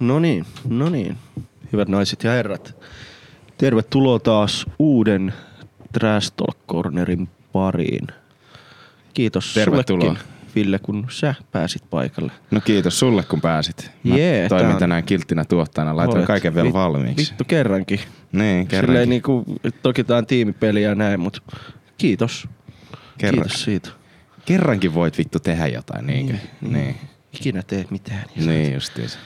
No niin. Hyvät naiset ja herrat. Tervetuloa taas uuden Trash Talk Cornerin pariin. Kiitos sullekin, Ville, kun sä pääsit paikalle. No kiitos sulle, kun pääsit. Mä toimin tänään kilttinä tuottajana, laitoin kaiken vielä valmiiksi. Vittu kerrankin. Niin, kerrankin. Silleen niinku, toki tää on tiimipeli ja näin, mut kiitos. Kiitos siitä. Kerrankin voit vittu tehdä jotain, niinkö? Niin. Ikinä teet mitään. Niin justiinsa.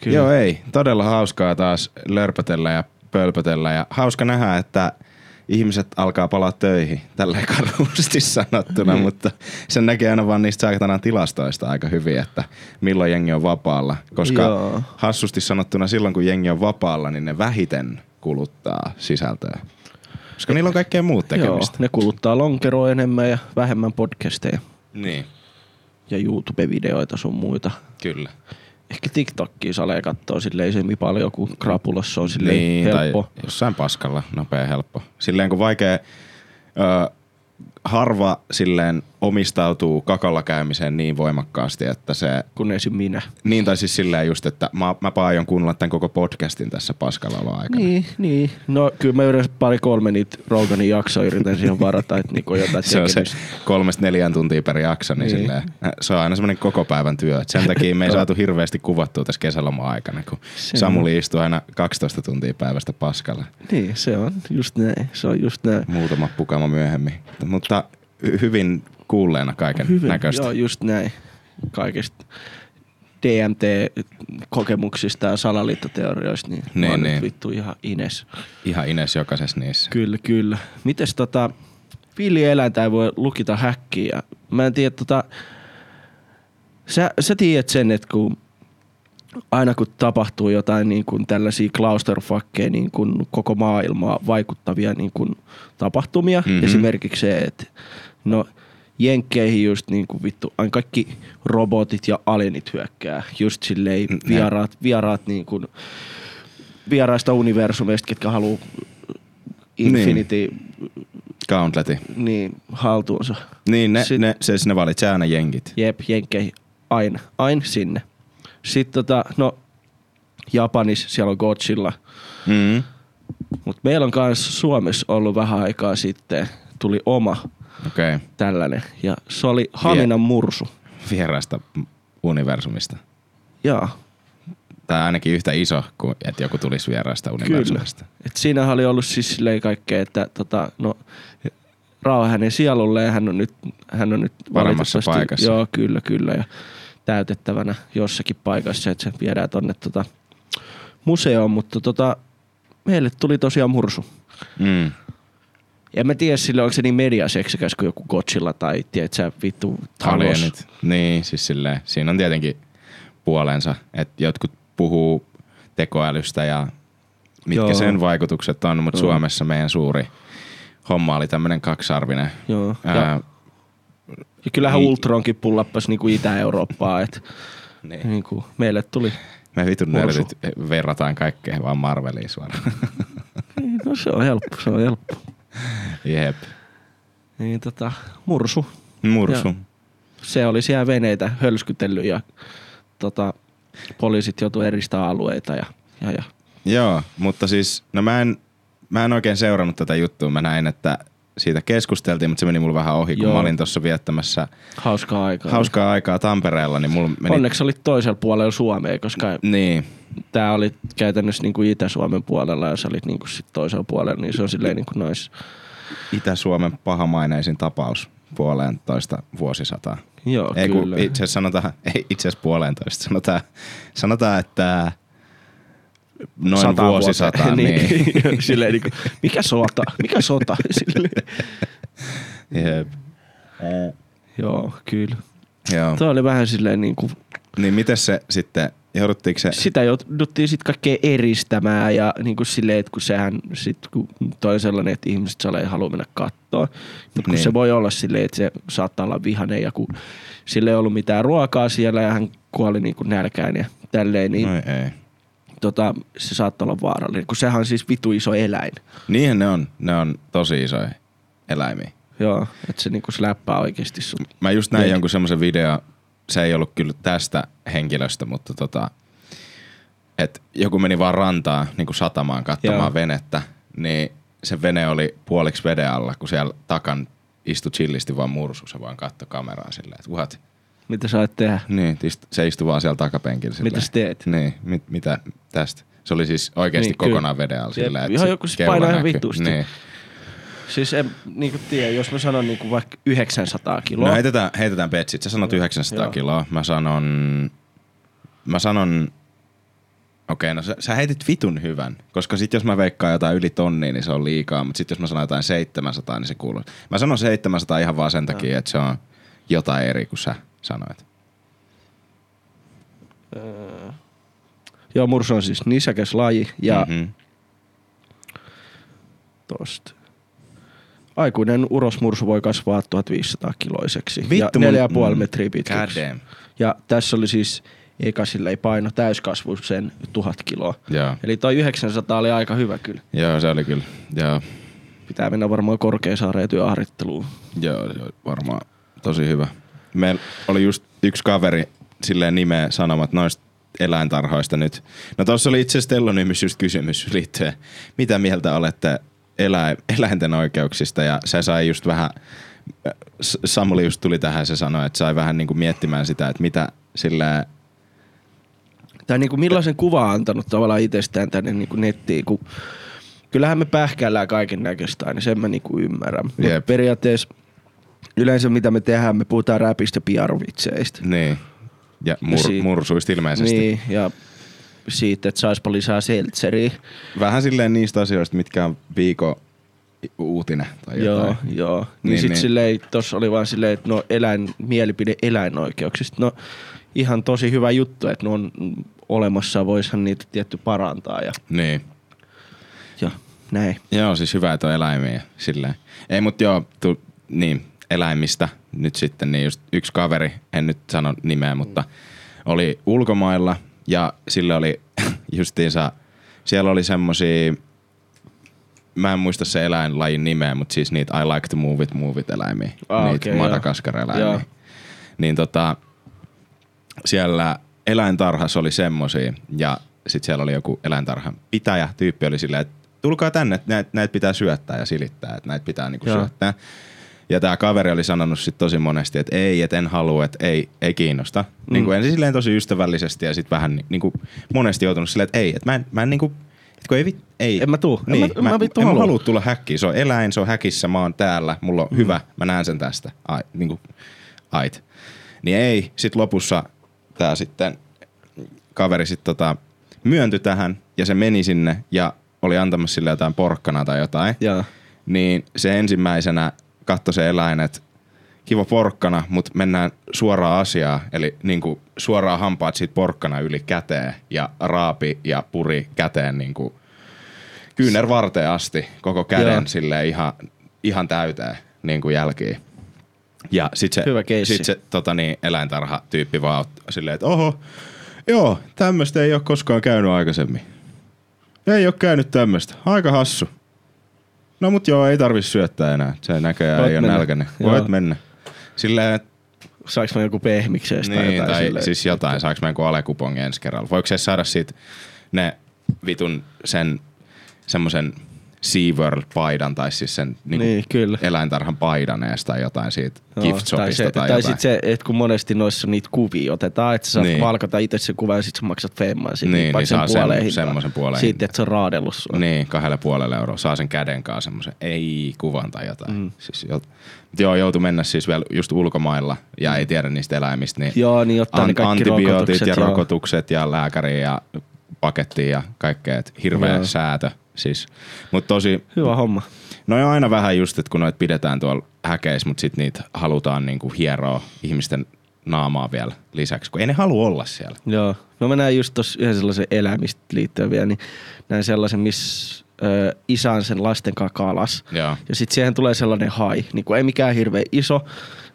Kyllä. Joo ei, todella hauskaa taas lörpötellä ja pölpötellä ja hauska nähdä, että ihmiset alkaa palaa töihin, tälleen karusti sanottuna, mutta sen näkee aina vaan niistä saatana tilastoista aika hyvin, että milloin jengi on vapaalla, koska hassusti sanottuna silloin kun jengi on vapaalla, niin ne vähiten kuluttaa sisältöä, koska niillä on kaikkea muut tekemistä. Joo, ne kuluttaa lonkeroa enemmän ja vähemmän podcasteja. Niin. Ja YouTube-videoita sun muita. Kyllä. Ehkä TikTokia salee kattoo silleen semmi paljon, kun krapulassa on silleen niin, helppo. Tai jossain paskalla, nopea helppo. Silleen kun vaikea, harva silleen omistautuu kakalla käymiseen niin voimakkaasti, että se... Kun esim. Minä. Niin, tai siis silleen just, että mä aion kuunnella tämän koko podcastin tässä paskalla aikana. Niin. No kyllä mä yleensä 2-3 niitä Roganin jaksoa yritän siihen varata, että niinku jotain tekemistä. Se on se 3-4 tuntia per jakso, niin. Silleen se on aina semmoinen koko päivän työ. Et sen takia me ei saatu hirveästi kuvattua tässä kesäloma-aikana, kun se Samuli on. Istuu aina 12 tuntia päivästä paskalla. Niin, se on just näin. Muutama pukama myöhemmin, mutta... Hyvin kuulleena kaiken näköistä. Joo, just näin. Kaikista DMT-kokemuksista ja salaliittoteorioista, niin on nyt vittu ihan ines. Ihan ines jokaisessa niissä. Kyllä. Mites villieläintä ei voi lukita häkkiä? Mä en tiedä sä tiedät sen, että kun aina kun tapahtuu jotain niin kuin tällaisia clausterfuckeja, niin kuin koko maailmaa vaikuttavia niin kuin tapahtumia, esimerkiksi se, että jenkkeihin just niin kuin vittu, aina kaikki robotit ja alienit hyökkää, just silleen vieraat niin kuin vieraista universumista, ketkä haluu Infinity Gauntletin niin haltuunsa. Niin, ne valitsee aina jenkit. Jep, jenkkeihin aina sinne. Sitten Japanissa siellä on Godzilla. Mm-hmm. Mut meillä on kans Suomessa ollut vähän aikaa sitten, tuli oma tällainen. Ja se oli Haminan mursu. Vieraasta universumista. Joo. Tai ainakin yhtä iso kuin, että joku tulisi vieraasta universumista. Kyllä. Et siinähän oli ollut siis silleen kaikkea, että rauha hänen sielulleen, hän on nyt paremmassa paikassa. Joo, kyllä. Ja täytettävänä jossakin paikassa, että se viedään tonne museoon, mutta meille tuli tosiaan mursu. Mm. En mä tiedä sille, onko se niin mediaseksikäs kuin joku Godzilla tai tiedätkö vittu Thanos. Niin, siis silleen, siinä on tietenkin puolensa, että jotkut puhuu tekoälystä ja mitkä sen vaikutukset on, mutta Suomessa meidän suuri homma oli tämmönen kaksarvinen. Joo. Ja kyllähän Ultronkin pullappasi niinku Itä-Eurooppaa, että niinku meille tuli. Me vitun nörtit verrataan kaikkea vaan Marveliin suoraan. No se on helppo. Jep. Niin mursu. Mursu. Ja se oli siellä veneitä hölskytellyt ja poliisit joutui eristää alueita ja. Joo, mutta siis mä en oikein seurannut tätä juttua. Mä näin, että siitä keskusteltiin, mutta se meni mulle vähän ohi, kun mä olin tuossa viettämässä hauskaa aikaa Tampereella. Niin mulla meni... Onneksi olit toisella puolella Suomea, koska tää oli käytännössä niinku Itä-Suomen puolella ja sä olit niinku sit toisella puolella, niin se on silleen niinku nois... Itä-Suomen pahamaineisin tapaus 1,5 vuosisataa. Joo, ei, kyllä. Itse asiassa sanotaan, ei itse asiassa 1,5, sanotaan että... Noin 100 vuosisataa, niin. Silleen niinku, mikä sota? Silleen. Jep. Joo, kyllä. Joo. Tuo oli vähän silleen niinku... Niin mites se sitten, jouduttiinko se... Sitä jouduttiin sit kaikkea eristämään ja niinku silleen, että kun sehän sit toi sellainen, että ihmiset salee ei halua mennä kattoon. Mut kun se voi olla silleen, että se saattaa olla vihainen ja kun sille ei ollut mitään ruokaa siellä ja hän kuoli niinku nälkään ja tälleen niin... Noi ei. Se saattaa olla vaarallinen, kun sehän on siis vitu iso eläin. Niinhän ne on tosi isoja eläimiä. Joo, että se niinku släppää oikeesti sun. Mä just näin jonkun semmosen video, se ei ollut kyllä tästä henkilöstä, mutta että joku meni vaan rantaan niin kuin satamaan katsomaan Joo. venettä, niin se vene oli puoliksi veden alla, kun siellä takan istui chillisti vaan mursussa, se vaan katsoi kameraan silleen, että what? Mitä sä olet tehdä? Niin, se istui vaan siellä takapenkillä silleen. Mitä sä teet? Niin, mitä tästä? Se oli siis oikeasti niin, kokonaan veden alla silleen. Ihan joku siis painaa ihan vittusti. Niin. Siis en niinku tiedä, jos mä sanon niinku vaikka 900 kiloa. No heitetään petsit. Sä sanot 900 Joo. kiloa. Mä sanon... Okei, no sä heitit vitun hyvän. Koska sit jos mä veikkaan jotain yli tonnia, niin se on liikaa. Mut sit jos mä sanon jotain 700, niin se kuuluu. Mä sanon 700 ihan vaan sen takia, että se on jotain eri kuin sä sanoit. Joo, mursu on siis nisäkäs laji. Ja... Mm-hmm. Tosta. Aikuinen urosmursu voi kasvaa 1500-kiloiseksi ja 4,5 metriä pitkäksi. Ja tässä oli siis eka silleen paino täyskasvuisen 1000 kiloa. Jaa. Eli toi 900 oli aika hyvä kyllä. Joo, se oli kyllä. Jaa. Pitää mennä varmaan Korkeasaareen työharjoitteluun. Joo, se oli varmaan tosi hyvä. Meillä oli just yksi kaveri silleen nimeä sanomat noista eläintarhoista nyt. No tossa oli itse asiassa Tellonymys just kysymys liittyen. Mitä mieltä olette eläinten oikeuksista, ja se sai just vähän, Samuli just tuli tähän, se sanoi, että sai vähän niinku miettimään sitä, että mitä sillä... Tai niinku millaisen kuvan antanut tavallaan itsestään tänne niinku nettiin, kun kyllähän me pähkäillään kaiken näköistä aina, sen mä niinku ymmärrän. Yep. Periaatteessa yleensä mitä me tehdään, me puhutaan räpistä piaruvitseistä. Niin, ja mursuista ilmeisesti. Niin, ja... Siitä, että saispa lisää seltseriä. Vähän silleen niistä asioista, mitkä on viikon uutinen tai jotain. Joo. Niin sit niin. Silleen, tossa oli vaan silleen, että no mielipide eläinoikeuksista. No ihan tosi hyvä juttu, että ne on olemassa, voishan niitä tietty parantaa. Ja... Niin. Joo, näin. Joo, siis hyvä, että on eläimiä silleen. Ei mut joo, niin eläimistä nyt sitten, niin just yksi kaveri, en nyt sano nimeä, mutta oli ulkomailla. Ja sillä oli justiinsa, siellä oli semmosia, mä en muista se eläinlajin nimeä, mutta siis niitä I like to move it eläimiä. Ah, niitä okay, Madagascar eläimiä. Niin siellä eläintarhassa oli semmosia ja sit siellä oli joku eläintarhan pitäjä, tyyppi oli silleen, että tulkaa tänne, että näitä pitää syöttää ja silittää, että näitä pitää niinku syöttää. Ja tää kaveri oli sanonut sit tosi monesti, että ei, et en halua, et ei kiinnosta. Niinku ensin silleen tosi ystävällisesti ja sit vähän niinku monesti joutunut silleen, että ei, et mä en niinku, et kun ei. En mä tuu. Niin, en mä haluu tulla häkkiin, se on eläin, se on häkissä, mä oon täällä, mulla on hyvä, mä näen sen tästä. Ait. Niin ei, sit lopussa tää sitten, kaveri sit myöntyi tähän ja se meni sinne ja oli antamassa sille jotain porkkanaa tai jotain. Jaa. Niin se ensimmäisenä katso se eläin, että kiva porkkana, mutta mennään suoraan asiaan. Eli niinku suoraan hampaat siitä porkkana yli käteen ja raapi ja puri käteen niinku kyynärvarteen asti koko käden silleen ihan täyteen niinku jälkiin. Ja sit se eläintarha tyyppi vaan silleen, että oho, joo, tämmöstä ei oo koskaan käynyt aikaisemmin. Ei oo käynyt tämmöstä, aika hassu. No mut joo, ei tarvi syöttää enää. Se näköjään ei ole nälkäinen. Voit mennä. Silleen, että... Saanko mä joku pehmikseestä niin, tai jotain? Tai silleen, siis jotain. Saanko mä joku alekupongin ensi kerralla? Voiko se saada siitä ne vitun sen semmosen SeaWorld-paidan tai siis sen niin, eläintarhan paidan ees tai jotain siitä gift shopista tai jotain. Tai sit se, että kun monesti noissa niitä kuvia otetaan, että sä saat valkata itse sen kuvan ja sit sä maksat femman siitä. Niin saa semmosen puoleen siitä, että se on raadellut sua. Niin, 2,5 euroa. Saa sen käden kanssa semmosen ei-kuvan tai jotain. Siis joutui mennä siis vielä just ulkomailla ja ei tiedä niistä eläimistä. Niin joo, niin ottaa ne kaikki rokotukset. Ja rokotukset ja lääkäri ja paketti ja kaikkea. Hirveä säätö. Siis, mut tosi... Hyvä homma. No on aina vähän just, että kun noit pidetään tuolla häkeissä, mut sit niitä halutaan niinku hieroa ihmisten naamaa vielä lisäksi, kun ei ne halua olla siellä. Joo. No mä näin just tossa yhden sellaisen eläimistä liittyen vielä, niin näin sellaisen, missä isä on sen lasten kanssa kalas. Joo. Ja sit siihen tulee sellainen hai, niinku ei mikään hirveän iso,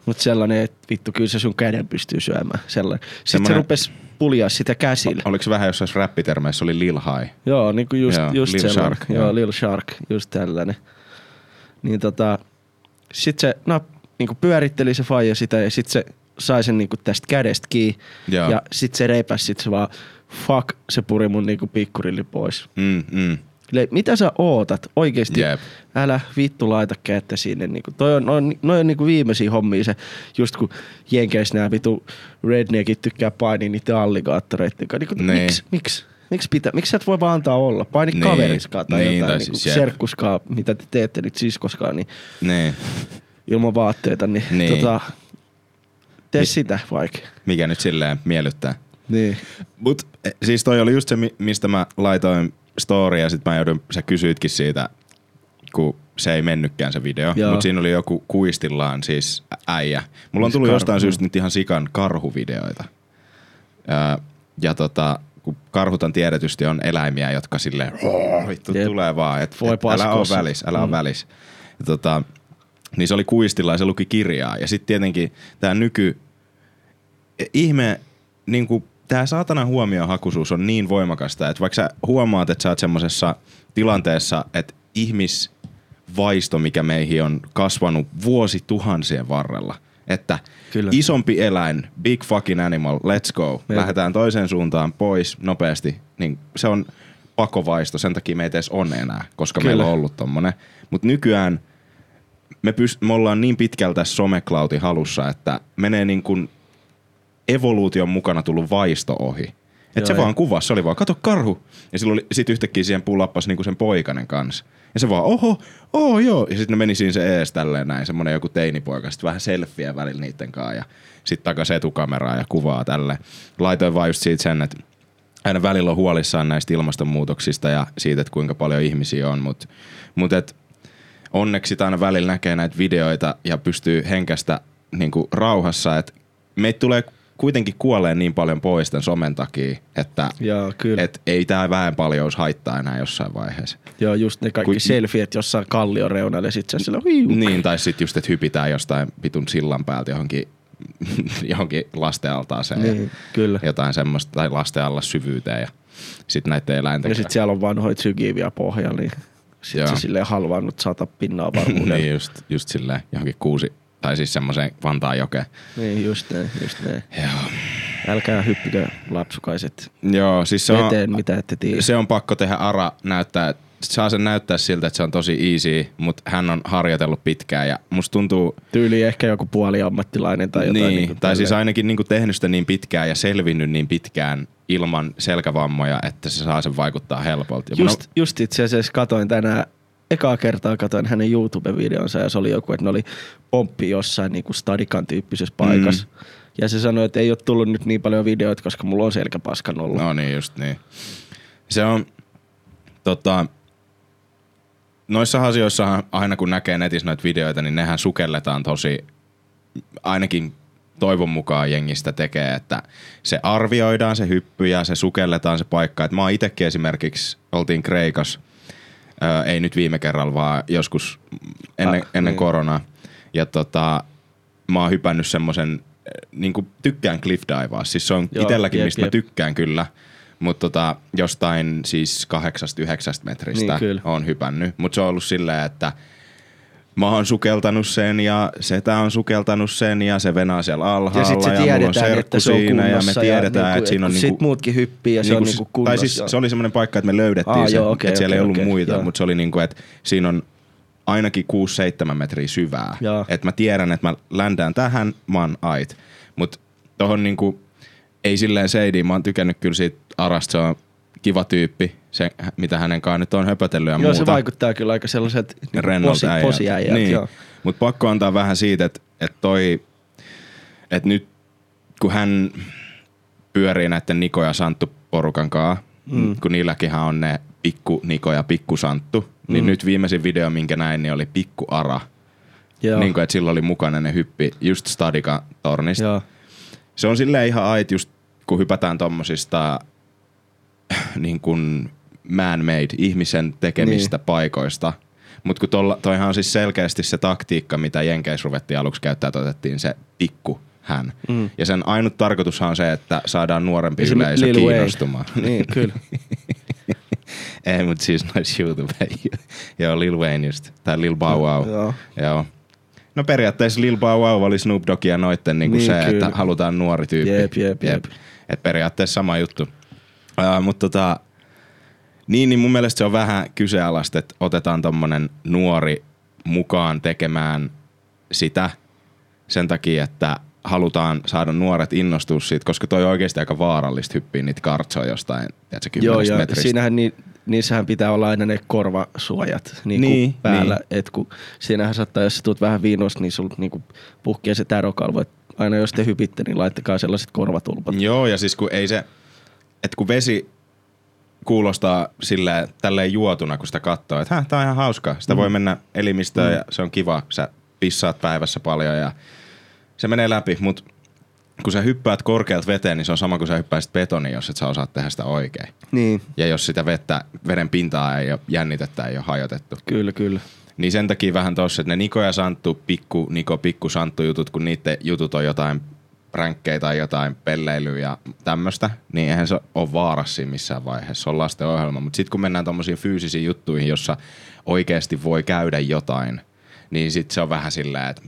mut sellainen, että vittu kyllä se sun käden pystyy syömään. Sellainen. Sitten se rupes puljaa sitä käsillä. Oliko se vähän jossain räppitermeissä, oli Lil High? Joo, niinku just Lil sellainen. Shark, joo, Lil Shark, just tällainen. Niin sit se niinku pyöritteli se faija sitä ja sit se sai sen niinku tästä kädestä kiinni. Ja sit se reipäs, sit se vaan fuck, se puri mun niinku pikkurilli pois. Mitä sä ootat? Oikeesti älä vittu laita kättä sinne. Niinku. Toi on niinku viimeisiä hommia se, just kun jenkeissä nää vitu redneckit tykkää painia niiden alligaattoreiden kanssa. Niinku, miksi sä et voi vaan antaa olla? Paini kaveriskaan tai jotain niinku, serkkuskaa, mitä te teette nyt siskoskaan. Niin, ilman vaatteita, niin tee sitä vaikka. Mikä nyt silleen miellyttää. Niin. Mut siis toi oli just se, mistä mä laitoin story ja sit mä joudun, sä kysyitkin siitä, kun se ei mennytkään se video. Joo. Mut siinä oli joku kuistillaan siis äijä. Mulla on tullut jostain syystä nyt ihan sikan karhuvideoita. Ja kun karhutan tiedetysti on eläimiä, jotka silleen vittu tulee vaan, että et, älä oo välis, älä oo välis. Ja niin se oli kuistilla ja se luki kirjaa. Ja sit tietenkin tää ihme, niinku tää saatanan huomiohakuisuus on niin voimakasta, että vaikka sä huomaat, että sä oot semmosessa tilanteessa, että ihmisvaisto, mikä meihin on kasvanut vuosituhansien varrella, että isompi eläin, big fucking animal, let's go, lähdetään toiseen suuntaan pois nopeasti, niin se on pakovaisto, sen takia me ei edes on enää, koska meillä on ollut tommonen. Mut nykyään me ollaan niin pitkältä tässä someklautin halussa, että menee niin kuin evoluution mukana tullut vaisto ohi. Että se vaan kuvasi, se oli vaan, kato karhu. Ja sit yhtäkkiä siihen pullappasi niinku sen poikanen kanssa. Ja se vaan, joo. Ja sit ne meni siinä se ees tälleen näin, semmonen joku teinipoika. Sit vähän selfieä välillä niitten kanssa ja sit takas etukameraa ja kuvaa tälleen. Laitoin vaan just siitä sen, että aina välillä on huolissaan näistä ilmastonmuutoksista ja siitä, että kuinka paljon ihmisiä on. Mut et onneksi aina välillä näkee näitä videoita ja pystyy henkästä niinku rauhassa, että meitä tulee kuitenkin kuolee niin paljon pois tämän somen takia, että ei tää vähän paljous haittaa enää jossain vaiheessä. Joo, just ne kaikki selfiet jossain kallion reunalla ja sit se sillä hiukan. Niin, tai sit just, että hypitään jostain pitun sillan päältä johonkin lastenaltaaseen. Niin, kyllä. Jotain semmoista, tai lastenalla syvyyteen ja sit näitten eläinten. Ja sit siellä on vanhoit sykiviä pohjalla, niin sit se silleen halvaannut 100% varmuudella. Niin, just silleen johonkin kuusi. Tai siis semmoiseen Vantaanjokeen. Niin, just näin. Joo. Älkää hyppikö lapsukaiset. Joo, siis se on... Eteen, mitä ette tiedä. Se on pakko tehdä Ara näyttää... Saa sen näyttää siltä, että se on tosi easy, mutta hän on harjoitellut pitkään ja musta tuntuu... Tyyli ehkä joku puoliammattilainen tai jotain. Niin, tai tälleen. Siis ainakin niin kuin tehnyt sitä niin pitkään ja selvinnyt niin pitkään ilman selkävammoja, että se saa sen vaikuttaa helpolta. Just itse asiassa katoin tänään... Ekaa kertaa katsoin hänen YouTube-videonsa ja se oli joku, että ne oli pomppi jossain niin kuin Stadikan tyyppisessä paikassa. Ja se sanoi, että ei ole tullut nyt niin paljon videoita, koska mulla on selkäpaskan ollut. No niin, just niin. Se on, noissa asioissa aina kun näkee netissä noita videoita, niin nehän sukelletaan tosi, ainakin toivon mukaan jengistä tekee, että se arvioidaan se hyppy ja se sukelletaan se paikka. Et mä oon itekin esimerkiksi, oltiin Kreikassa. Ei nyt viime kerralla, vaan joskus ennen koronaa. Ja mä oon hypännyt semmosen, niinku tykkään cliffdivaa. Siis se on itelläkin, mistä mä tykkään kyllä. Mut jostain siis 8-9 metristä oon hypännyt. Mut se on ollut silleen, että mä oon sukeltanut sen ja setä on sukeltanut sen ja se venaa siellä alhaalla ja mulla on serkku siinä ja me tiedetään, että siinä on niinku... Sit muutkin hyppii ja se on niinku kunnossa. Tai siis se oli semmoinen paikka, että me löydettiin sen, että siellä ei ollut muita, mutta se oli niinku, että siinä on ainakin 6-7 metriä syvää. Että mä tiedän, että mä ländään tähän, mä oon ait. Mut tohon niinku, ei silleen seidiin, mä oon tykännyt kyllä siitä Arasta, se on kiva tyyppi. Se, mitä hänenkaan nyt on höpötellyt ja muuta. Joo, se vaikuttaa kyllä aika sellaiset posiäijät. Niin. Mutta pakko antaa vähän siitä, että nyt kun hän pyörii näiden Niko ja Santtu porukan kanssa, kun niilläkinhän on ne pikku Niko ja pikku Santtu, niin nyt viimeisin video, minkä näin, niin oli pikku Ara. Niin kuin, että sillä oli mukana ne hyppi just Stadika tornista. Joo. Se on silleen ihan ait, just kun hypätään tommosista niin kuin man-made, ihmisen tekemistä paikoista. Mutta kun toihan on siis selkeästi se taktiikka, mitä jenkeissä ruvettiin aluksi käyttää, otettiin se pikku hän. Ja sen ainut tarkoitushan on se, että saadaan nuorempi yleisö kiinnostumaan. Niin, kyllä. Ei, mut siis nois YouTube. Joo, Lil Wayne just. Tai Lil Bow Wow. Joo. No periaatteessa Lil Bow Wow oli Snoop Dogg ja noitten niinku se, kyllä, että halutaan nuori tyyppi. Jep. Et periaatteessa sama juttu. Mutta niin mun mielestä se on vähän kyseenalaista, että otetaan tommonen nuori mukaan tekemään sitä sen takia, että halutaan saada nuoret innostua siitä, koska toi on oikeesti aika vaarallista hyppiä niitä kartsoja jostain, tiedätkö, 10 metristä. Siinähän niissähän pitää olla aina ne korvasuojat niin päällä, niin. Et kun siinähän saattaa, jos sä tuut vähän viinoista, niin sul niinku puhkee se tärokalvo, et aina jos te hypitte, niin laittakaa sellaiset korvatulpat. Joo, ja siis kun ei se, et kun vesi kuulostaa silleen tälleen juotuna, kun sitä katsoo, että tää on ihan hauskaa, sitä voi mennä elimistöön ja se on kiva, sä pissaat päivässä paljon ja se menee läpi, mut kun sä hyppäät korkealta veteen, niin se on sama kuin sä hyppäisit betoniin, jos et sä osaat tehdä sitä oikein. Niin. Ja jos sitä veden pintaa ei ole, jännitettä ei ole hajotettu. Kyllä, kyllä. Niin sen takia vähän tossa, että ne Niko ja Santtu, pikku Santtu jutut, kun niitten jutut on jotain pränkkejä tai jotain pelleilyä ja tämmöstä, niin eihän se ole vaarassa missään vaiheessa, se on lasten ohjelma. Mut sit kun mennään tommosiin fyysisiin juttuihin, jossa oikeesti voi käydä jotain, niin sit se on vähän sillä, että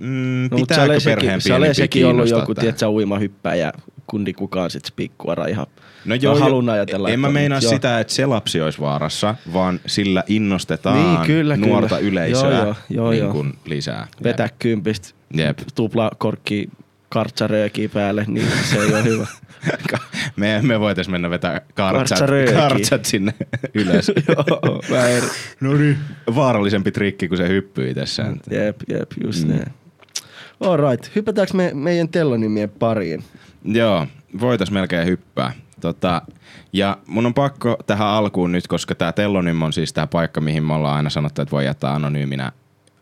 pitääkö perheen pienempiä kiinnostaa tähän. Ollut joku, tietsä, uimahyppäjä, kun kukaan sit pikkuara ihan. No joo, halunnut ajatella. En mä meinaa sitä, että se lapsi olisi vaarassa, vaan sillä innostetaan niin, nuorta yleisöä niin lisää. Vetää kympistä, tupla korkki kartsaröökiä päälle, niin se ei ole hyvä. Me voitais mennä vetää kartsat sinne ylös. Joo, no niin. Vaarallisempi trikki, kun se hyppyi tässä. Jep, just näin. Alright, hypätäänkö meidän tellonimien pariin? Joo, voitais melkein hyppää. Ja mun on pakko tähän alkuun nyt, koska tää tellonym on siis tää paikka, mihin me ollaan aina sanottu, että voi jättää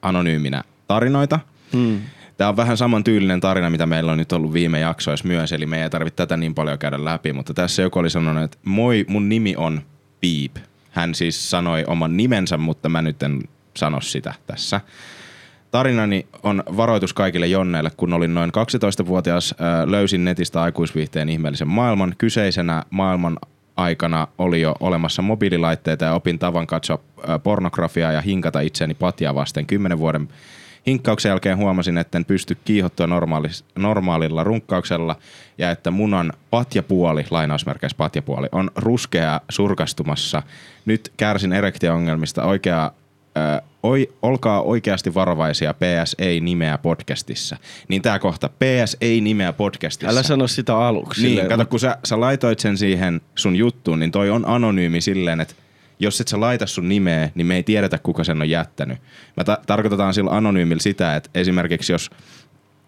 anonyyminä tarinoita. Tää on vähän saman tyylinen tarina, mitä meillä on nyt ollut viime jaksoissa myös, eli me ei tarvitse tätä niin paljon käydä läpi, mutta tässä joku oli sanonut, että moi, mun nimi on Piip. Hän siis sanoi oman nimensä, mutta mä nyt en sano sitä tässä. Tarinani on varoitus kaikille jonneille, kun olin noin 12-vuotias, löysin netistä aikuisviihteen ihmeellisen maailman. Kyseisenä maailman aikana oli jo olemassa mobiililaitteita ja opin tavan katsoa pornografiaa ja hinkata itseni patjaa vasten 10 vuoden hinkkauksen jälkeen huomasin, että en pysty kiihottua normaalilla runkkauksella ja että munan patjapuoli, lainausmerkeissä patjapuoli, on ruskea surkastumassa. Nyt kärsin erektio-ongelmista. Olkaa oikeasti varovaisia, PS ei nimeä podcastissa. Niin tää kohta, PS ei nimeä podcastissa. Älä sano sitä aluksi. Niin, kato, kun sä laitoit sen siihen sun juttuun, niin toi on anonyymi silleen, että jos et sä laita sun nimeä, niin me ei tiedetä, kuka sen on jättänyt. Mä tarkoitetaan sillä anonyymillä sitä, että esimerkiksi jos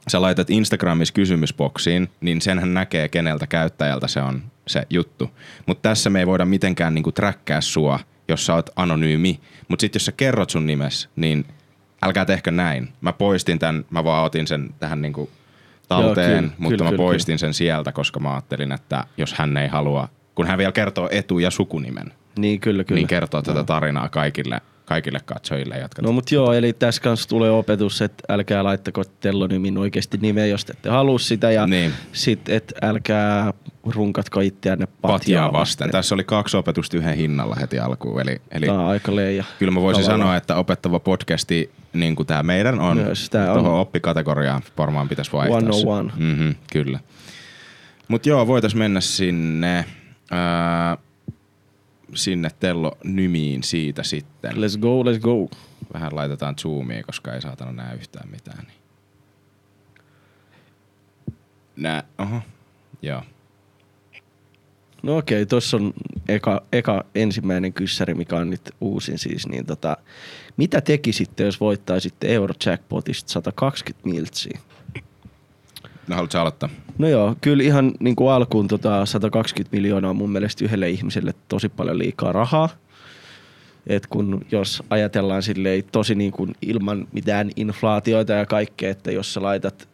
sä laitat Instagramissa kysymysboksiin, niin senhän näkee, keneltä käyttäjältä se on se juttu. Mutta tässä me ei voida mitenkään niinku träkkää sua, jos sä oot anonyymi. Mutta sit jos sä kerrot sun nimes, niin älkää tehkö näin. Mä poistin tän, mä vaan otin sen tähän niinku talteen, joo, kyllä, mä poistin sen sieltä, koska mä ajattelin, että jos hän ei halua, kun hän vielä kertoo etu- ja sukunimen. Niin, kyllä. Niin kertoo tätä tarinaa kaikille katsojille. No mut joo, eli tässä kanssa tulee opetus, että älkää laittako tellonymin oikeesti nimeä, jos ette halua sitä. Ja niin. Sit, että älkää runkatko itseänne patjaa vasten. Tässä oli 2 opetusta yhden hinnalla heti alkuun. Eli tää on aika leija. Kyllä mä voisin sanoa, että opettava podcasti, niin kuin tää meidän on, tuohon oppikategoriaan varmaan pitäisi vaihtaa. 101. Kyllä. Mut joo, voitais mennä sinne tellonymiin siitä sitten. Let's go. Vähän laitetaan zoomia, koska ei saatana näe yhtään mitään. Niin. Joo. No okei, tossa on eka ensimmäinen kyssäri, mikä on nyt uusin siis. Niin mitä tekisitte, jos voittaisitte Eurojackpotista 120 miltsiä? No haluatko aloittaa? No joo, kyllä ihan niin kuin alkuun 120 miljoonaa on mun mielestä yhdelle ihmiselle tosi paljon liikaa rahaa. Et kun jos ajatellaan silleen tosi niin kuin ilman mitään inflaatioita ja kaikkea, että jos sä laitat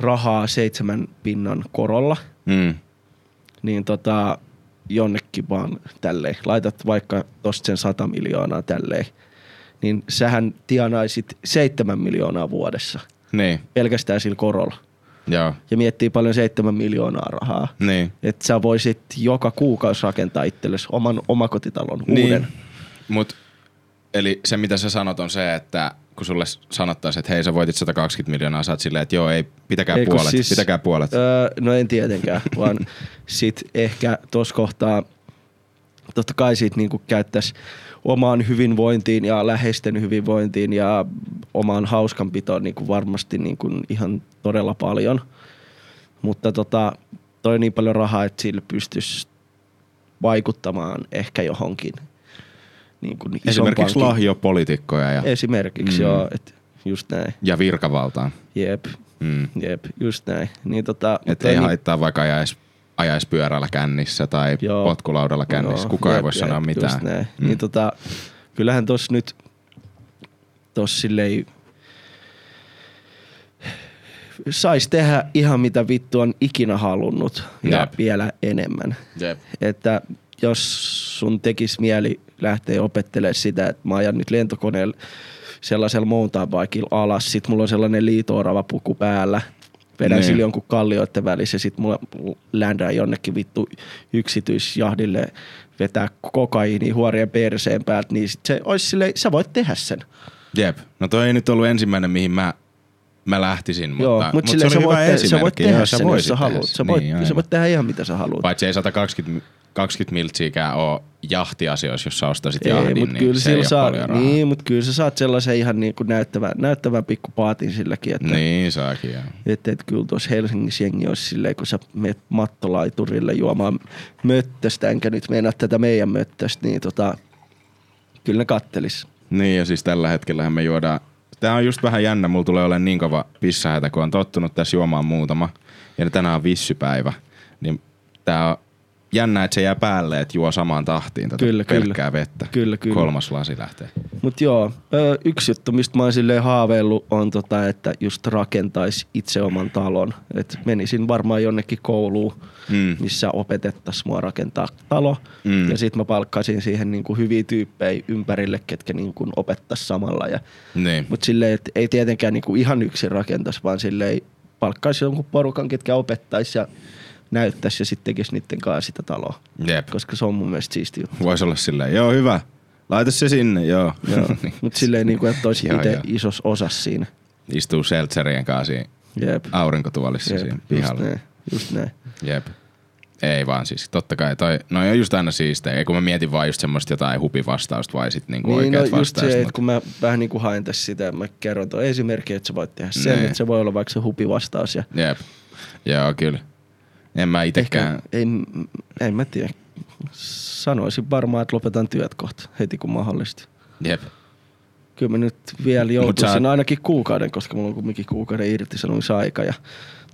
rahaa 7% korolla, niin jonnekin vaan tälleen. Laitat vaikka tosta sen 100 miljoonaa tälleen, niin sähän tienaisit 7 miljoonaa vuodessa. Niin. Pelkästään sillä korolla. Joo. Ja miettii paljon 7 miljoonaa rahaa. Niin. Että sä voisit joka kuukausi rakentaa itsellesi oman omakotitalon uuden. Mut, eli se mitä sä sanot on se, että kun sulle sanottaisiin, että hei, sä voitit 120 miljoonaa, sä oot silleen, että joo, ei, pitäkää puolet. No en tietenkään, vaan sit ehkä tossa kohtaa, totta kai siitä niinku käyttäisi omaan hyvinvointiin ja läheisten hyvinvointiin ja omaan hauskanpitoon niinku varmasti niinku ihan todella paljon. Mutta toi on niin paljon rahaa, että sillä pystyisi vaikuttamaan ehkä johonkin. Niin kuin esimerkiksi lahjopoliitikkoja. Ja... Esimerkiksi joo, että just näin. Ja virkavaltaan. Jep, just näin. Niin että ei haittaa vaikka ajaisi pyörällä kännissä tai potkulaudalla kännissä. Joo, kukaan ei voi sanoa mitään. Just näin. Niin kyllähän tossa nyt silleen sais tehdä ihan mitä vittu on ikinä halunnut ja vielä enemmän. Jep. Että jos sun tekis mieli lähtee opettelemaan sitä, että mä ajan nyt lentokoneella sellaisella mountainbikella alas, sit mulla on sellainen liito-orava puku päällä, vedän sille jonkun kallioiden välissä ja sit mulla ländään jonnekin vittu yksityisjahdille vetää kokaiini huorien perseen päältä, niin sit se ois silleen, sä voit tehdä sen. Jep, no toi ei nyt ollut ensimmäinen mihin mä lähtisin, mutta se oli hyvä esimerkki. Sä voit tehdä sen, jos sä haluat. Sä voit tehdä ihan mitä sä haluat. Paitsi ei 120 miltsiikään oo jahtiasioissa, jos sä ostaisit jahdin, niin se ei ole paljon rahaa. Niin, mutta kyllä sä saat sellaisen ihan niinku näyttävän pikku paatin silläkin. Että, niin saakin, joo. Että kyllä tuossa Helsingissä jengi olisi silleen, kun sä menet mattolaiturille juomaan möttöstä, enkä nyt meinaa tätä meidän möttöstä, niin kyllä ne kattelis. Niin, ja siis tällä hetkellähän me juodaan. Tää on just vähän jännä, mulla tulee olemaan niin kova pissahätä, kun on tottunut tässä juomaan muutama. Ja tänään on vissypäivä, niin tää on jännä, että se jää päälle, että juo samaan tahtiin tätä pelkkää vettä. Kyllä. Kolmas lasi lähtee. Mut joo, yksi juttu, mistä mä oon silleen haaveillut, on että just rakentais itse oman talon. Et menisin varmaan jonnekin kouluun, missä opetettais mua rakentaa talo. Ja sit mä palkkaisin siihen niinku hyviä tyyppejä ympärille, ketkä niinku opettais samalla. Ja, mut silleen, että ei tietenkään niinku ihan yksin rakentais, vaan silleen palkkais jonkun porukan, ketkä opettais ja näyttäisi ja sitten tekisi niiden kanssa sitä taloa. Jep. Koska se on mun mielestä siisti juttu. Voisi olla silleen, joo hyvä, laita se sinne, joo. Mutta silleen niin kuin, että olisi itse isossa osassa siinä. Istuu seltserien kanssa aurinkotuolissa siinä pihalla. Just näin. Jep. Ei vaan siis, totta kai toi, no ei ole just aina siistejä, kun mä mietin vaan just semmoista jotain hupivastausta vai sit niinku niin, oikeat no vastaukset. Niin se, että kun mä vähän niinku haen tässä sitä, mä kerron tuon esimerkkiä, että sä voit tehdä sen, että se voi olla vaikka se hupivastaus. Ja... Jep, joo kyllä. En mä itekään. En mä tiedä. Sanoisin varmaan, että lopetan työt kohta heti kun mahdollisesti. Jep. Kyllä mä nyt vielä joutuisin ainakin kuukauden, koska mulla on kumminkin kuukauden irtisanomisaika ja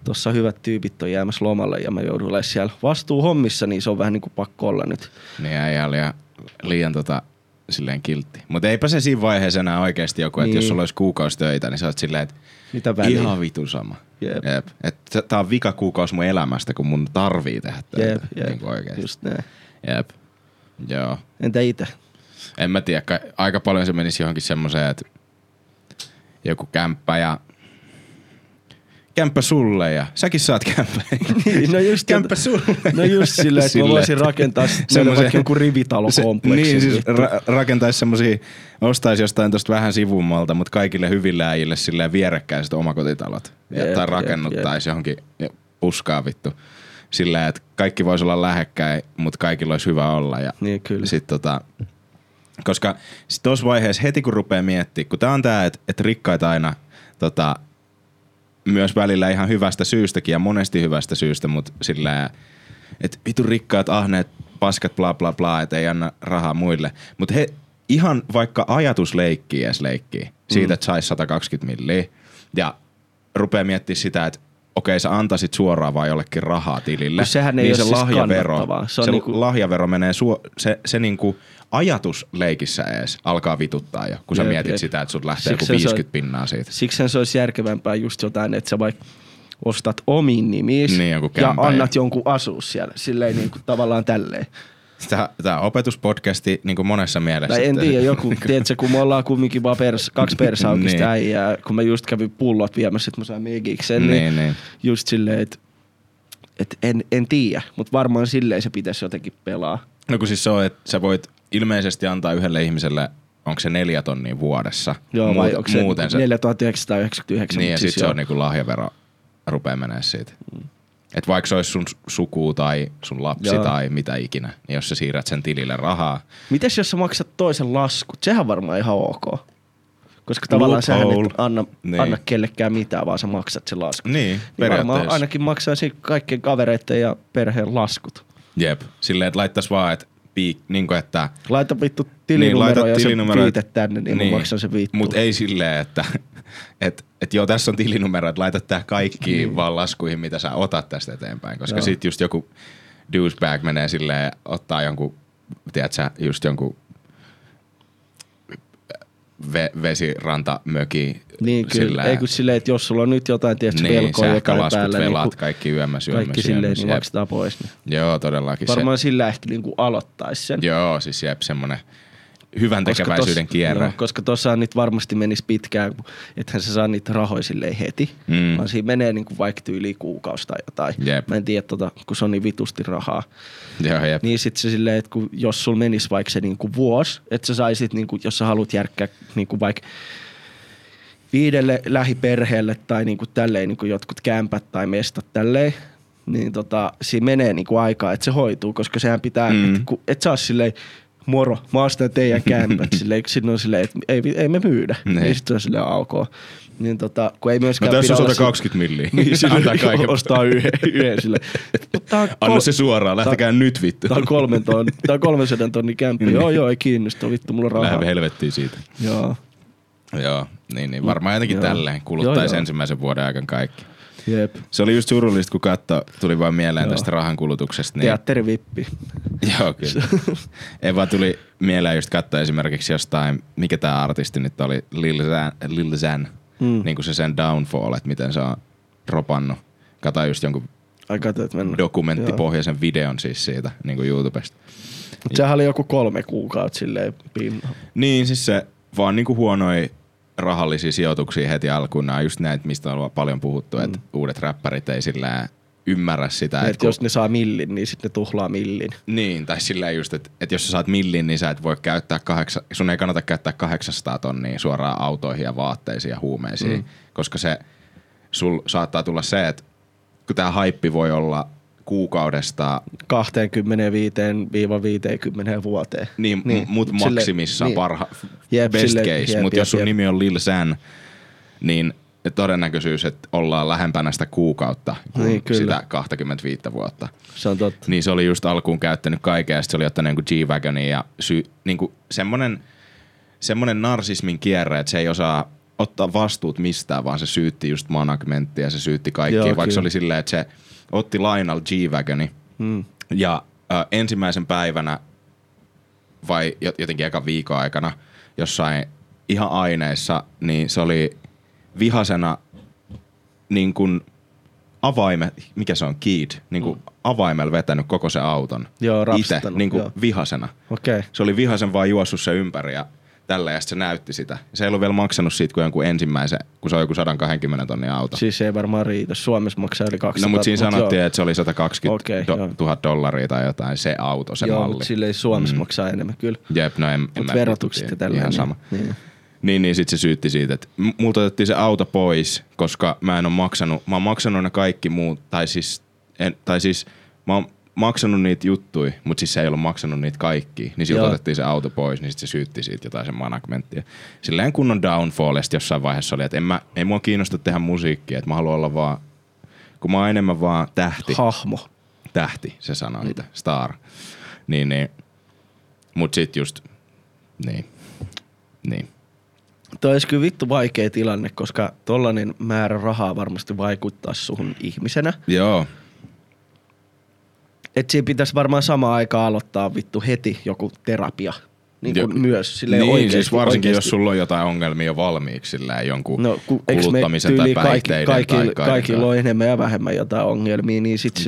tossa hyvät tyypit on jäämässä lomalle ja mä joudun olemaan siellä vastuuhommissa, niin se on vähän niinku pakko olla nyt. Niin ei ole liian silleen kiltti. Mutta eipä se siinä vaiheessa enää oikeesti joku, että jos sulla olisi kuukausi töitä, niin sä oot silleen, että ihan vitun sama. Jep. Että tää on vika kuukausi mun elämästä, kun mun tarvii tehdä töitä. Jep. Niin kuin oikeesti. Just näin. Jep. Joo. Entä ite? En mä tiedä. Aika paljon se menisi johonkin semmoseen, että joku kämppä ja... Kämppä sulle ja säkin saat kämppä. No just kämppä sulle. No just silleen, että mä voisin rakentaa semmoisen joku rivitalokompleksi. Niin siis rakentaisi semmosia, ostaisi jostain tosta vähän sivummalta, mutta kaikille hyville äijille silleen vierekkäiset omakotitalot. Tai rakennuttaisi johonkin puskaa vittu. Silleen, että kaikki vois olla lähekkäin, mutta kaikilla olisi hyvä olla. Ja niin kyllä. Sit koska sit tossa vaiheessa heti kun rupeaa miettimään, kun tää on tää, että rikkaita aina myös välillä ihan hyvästä syystäkin ja monesti hyvästä syystä, mutta silleen, että vitun rikkaat, ahneet, paskat, bla bla bla, et ei anna rahaa muille. Mutta he ihan vaikka ajatus leikkii siitä, että sais 120 milliä ja rupeaa miettimään sitä, että okei sä antaisit suoraan vaan jollekin rahaa tilille. Sehän ei niin ole se lahjavero, se niinku... lahjavero menee, se niinku ajatus leikissä ees alkaa vituttaa jo, kun sä mietit sitä, että sut lähtee joku 50 pinnaa siitä. Sikseen se olisi järkevämpää just jotain, että sä vaikka ostat omiin nimiis niin, ja annat jonkun asua siellä. Silleen niinku tavallaan tälleen. Tää opetuspodcasti niinku monessa mielessä. Tai en tiedä, joku, tiedätkö, kun me ollaan kumminkin vaan kaksi persaukista äijää, kun mä just kävin pullot viemässä, että mä sain megiksen, niin just silleen, että en tiedä, mutta varmaan silleen se pitäisi jotenkin pelaa. No kun siis se on, että sä voit ilmeisesti antaa yhdelle ihmiselle onko se 4 tonnia vuodessa? Joo, vai onko se 4999? Niin, ja sit se on niinku lahjavero rupeaa menee siitä. Mm. Et vaikka se olisi sun suku tai sun lapsi joo. tai mitä ikinä, niin jos sä siirrät sen tilille rahaa. Mites jos sä maksat toisen laskut? Sehän varmaan ihan ok. Koska tavallaan sehän et anna kellekään mitään, vaan sä maksat sen laskut. Niin, periaatteessa. Varmaan ainakin maksaisin kaikkien kavereiden ja perheen laskut. Jep, silleen että laittais vaan, että niinku että... Laita vittu tilinumero ja se viitet tänne, niin maksaa se viittuu. Mut ei silleen, että... Et joo, tässä on tilinumero, että laita tää kaikkiin vaan laskuihin, mitä sä otat tästä eteenpäin. Koska joo. sit just joku douchebag menee silleen, ottaa jonkun, tiedätkö, just jonkun vesirantamöki. Niin kyllä, ei kun silleen, että jos sulla on nyt jotain, tiedätkö, niin, velkoja jotain päällä. Niin, velat, kaikki yömmäs. Kaikki silleen, niin maksetaan pois. Niin. Joo, todellakin. Varmaan se. Sillä ehkä niinku aloittaisi sen. Joo, siis jep, semmonen. Hyvän tekeväisyyden kierre. No, koska tuossa nyt varmasti menisi pitkään, ethän se saa niitä rahoja silleen heti. Mm. Vaan siinä menee niinku vaikka tyyliin kuukausi tai jotain. Jep. Mä en tiedä, kun se on niin vitusti rahaa. Joo, jep. Niin sit se silleen, että jos sul menisi vaikka se niinku vuosi, että sä saisit, niinku, jos sä haluat järkkää niinku vaikka 5 lähiperheelle tai niinku tälleen niinku jotkut kämpät tai mestat tälleen, niin siinä menee niinku aikaa, että se hoituu, koska sehän pitää, että sä oot silleen, moro, mä ostan teidän kämpät. Silloin on silleen, että ei me myydä. Niin sit se on silleen aukoa. Niin kun ei myöskään no tässä on 120 milliä. Niin silloin ostaa yhden silleen. Anna se suoraan, lähtekää nyt vittu. Tää on 300 tonnin kämppä. Joo, ei kiinnosta, vittu, mulla on rahaa. Lähdemme helvettiin siitä. Joo, niin varmaan jotenkin tälleen kuluttaisi ensimmäisen vuoden aikana kaikki. Jep. Se oli just surullista, kun tuli vaan mieleen tästä rahankulutuksesta. Niin... Teatterivippi. Joo, kyllä. Ei vaan tuli mieleen just katsoa esimerkiksi jostain, mikä tää artisti nyt oli, Lil Zan. Niin kuin se sen downfall, että miten se on ropannut. Katsoin just jonkun dokumenttipohjaisen videon siis siitä, niin kuin YouTubesta. Mut sehän oli joku 3 kuukautta silleen pinna. Niin, siis se vaan niinku huonoi... rahallisia sijoituksia heti alkuun. Nämä on just näitä, mistä on paljon puhuttu, että uudet räppärit ei sillä ymmärrä sitä. Että jos ne saa millin, niin sitten ne tuhlaa millin. Niin, tai sillä just, että jos sä saat millin, niin sä et voi käyttää sun ei kannata käyttää 800 tonnia suoraan autoihin ja vaatteisiin ja huumeisiin, koska se sul saattaa tulla se, että kun tää haippi voi olla kuukaudesta 25-50 vuoteen. Niin. Mut maksimissaan niin. Best case. Mut jos sun nimi on Lil San, niin todennäköisyys, että ollaan lähempänä sitä kuukautta kuin sitä 25 vuotta. Se on totta. Niin se oli just alkuun käyttänyt kaikkea, ja sit se oli ottanut jonkun G-Wagonin ja niinku semmonen narsismin kierre, että se ei osaa ottaa vastuut mistään, vaan se syytti just managementtia, se syytti kaikkia, vaikka se oli silleen, että se otti lainalla G-Wagoni ja ensimmäisen päivänä vai jotenkin ekan viikon aikana jossain ihan aineissa, niin se oli vihasena niin kuin avaimella vetänyt koko sen auton. Joo, rapstanut. Ite, niin kuin vihasena. Okay. Se oli vihasen vaan juossut sen ympäri ja tällä ja se näytti sitä. Se ei ollut vielä maksanut siitä kuin jonkun ensimmäisen, kun se on joku 120 tonnia auto. Siis ei varmaan riitä. Suomessa maksaa yli 200. No mutta siinä sanottiin, että se oli 120 $120,000 tai jotain se auto, se malli. Joo, mutta sille ei Suomessa maksaa enemmän kyllä. Jep, no mutta verotukset ja tällainen. Ihan sama. Niin sit se syytti siitä, että multa otettiin se auto pois, koska mä oon maksanut ne kaikki muut, tai siis mä oon maksanut niitä juttui, mutta siis se ei ollut maksanut niitä kaikki, niin siltä otettiin se auto pois, niin sitten se syytti siitä jotain sen managementtia. Silleen kunnon downfall, ja sitten jossain vaiheessa oli, että ei mua kiinnosta tehdä musiikkia, että mä haluan olla vaan, kun mä oon enemmän vaan tähti. Hahmo. Tähti, se sanoo niitä, star. Niin. Mut sit just, niin. Toi olisi kyllä vittu vaikea tilanne, koska tollanen määrä rahaa varmasti vaikuttaa suhun ihmisenä. Joo. Että siinä pitäisi varmaan samaan aikaan aloittaa vittu heti joku terapia. Niin kuin myös silleen niin, oikeasti. Niin siis varsinkin oikeasti. Jos sulla on jotain ongelmia jo valmiiksi silleen jonkun kuluttamisen tai päihteiden. Kaikilla on enemmän ja vähemmän jotain ongelmia. Niin sit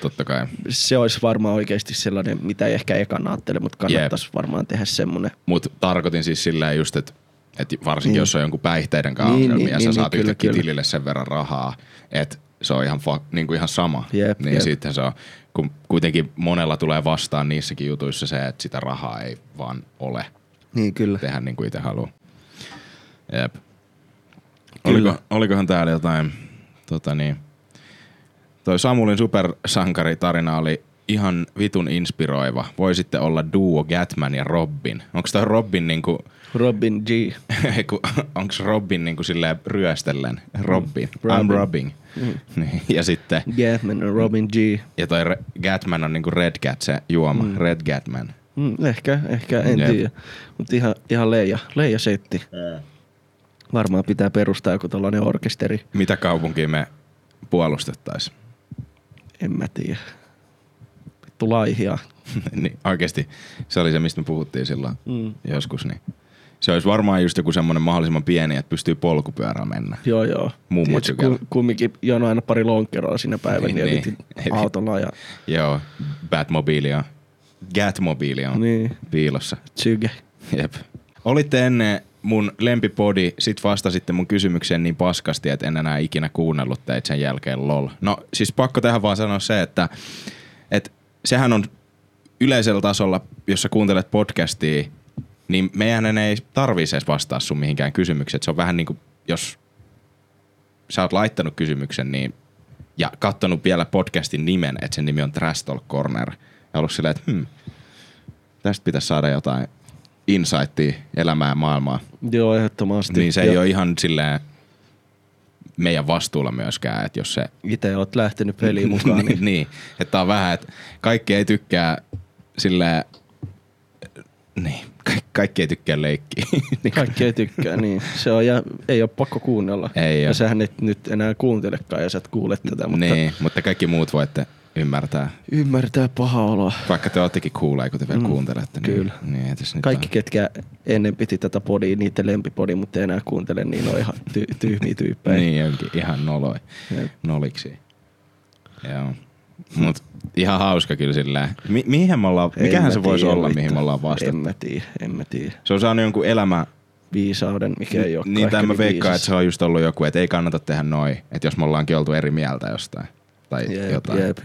totta kai. Se olisi varmaan oikeasti sellainen, mitä ei ehkä ekan ajattele, mutta kannattaisi varmaan tehdä semmoinen. Mutta tarkoitin siis silleen just, että varsinkin jos on jonkun päihteiden kanssa ongelmia ja sä saat yhtäkkiä tilille sen verran rahaa, että se on ihan, niinku ihan sama. Jep, niin sitten se on, kun kuitenkin monella tulee vastaan niissäkin jutuissa se, että sitä rahaa ei vaan ole. Niin, kyllä. Tehdä niin kuin itse haluaa. Jep. Olikohan täällä jotain, toi Samulin supersankaritarina oli ihan vitun inspiroiva. Voi sitten olla duo Gatman ja Robin. Onko toi Robin niinku... Robin G. Onko Robin niinku silleen ryöstellen? Robin. Robin. I'm robbing. Mm. Ja sitten... Gatman ja Robin G. Ja toi Gatman on niinku Red Cat se juoma. Mm. Red Gatman. Mm, ehkä, en tiedä. Mut ihan leija setti. Varmaan pitää perustaa joku tollainen orkesteri. Mitä kaupunkia me puolustettaisiin? En mä tiedä. Vittu Laihia. Niin, oikeesti. Se oli se, mistä me puhuttiin silloin joskus. Niin. Se olisi varmaan just joku semmonen mahdollisimman pieni, että pystyy polkupyörään mennä. Joo. Mummo tykällä. Kumminkin jono aina pari lonkeroa siinä päivän niin, ja autolla. Ja... Joo, Batmobiilia. Gatmobiilia on niin. Piilossa. Tsyge. Jep. Olitte ennen mun lempipodi, sit vastasitte mun kysymykseen niin paskasti, että en enää ikinä kuunnellut teitä sen jälkeen, lol. No siis pakko tähän vaan sanoa se, että sehän on yleisellä tasolla, jos sä kuuntelet podcastia, niin meidän ei tarvitse edes vastaa sun mihinkään kysymykseen. Se on vähän niinku, jos sä oot laittanut kysymyksen niin, ja kattonut vielä podcastin nimen, että sen nimi on Trash Talk Corner, ja ollut silleen, että tästä pitäisi saada jotain insightia elämää ja maailmaa. Joo, ehdottomasti. Niin se ei ole ihan silleen meidän vastuulla myöskään, että jos se... Itse olet lähtenyt peliin mukaan. Niin, että on vähän, että kaikki ei tykkää silleen... Niin, kaikki ei tykkää leikkiä. Kaikki ei tykkää, niin. Se on, ja ei ole pakko kuunnella. Ei ole. Ja sähän et nyt enää kuuntelekaan, ja sä et kuule tätä, mutta... Niin, mutta kaikki muut voitte... Ymmärtää paha oloa. Vaikka te oottekin kuulee, kun te vielä kuuntelette. Niin, kyllä. Niin, kaikki, ketkä ennen piti tätä podia, niiden lempipodi, mutta enää kuuntele, niin on ihan tyhmiä tyyppejä. Niin onkin, ihan noloi. Jep. Noliksi. Joo. Mut ihan hauska kyllä silleen. Mihin me ollaan, mikähän se voisi olla, mihin me ollaan vastattu? En mä tiedä. Se on saanut jonkun elämä... Viisauden, mikä ei ole. Niin, tai mä veikkaan, että se on just ollut joku, että ei kannata tehdä noin. Että jos me ollaankin oltu eri mieltä jostain. Tai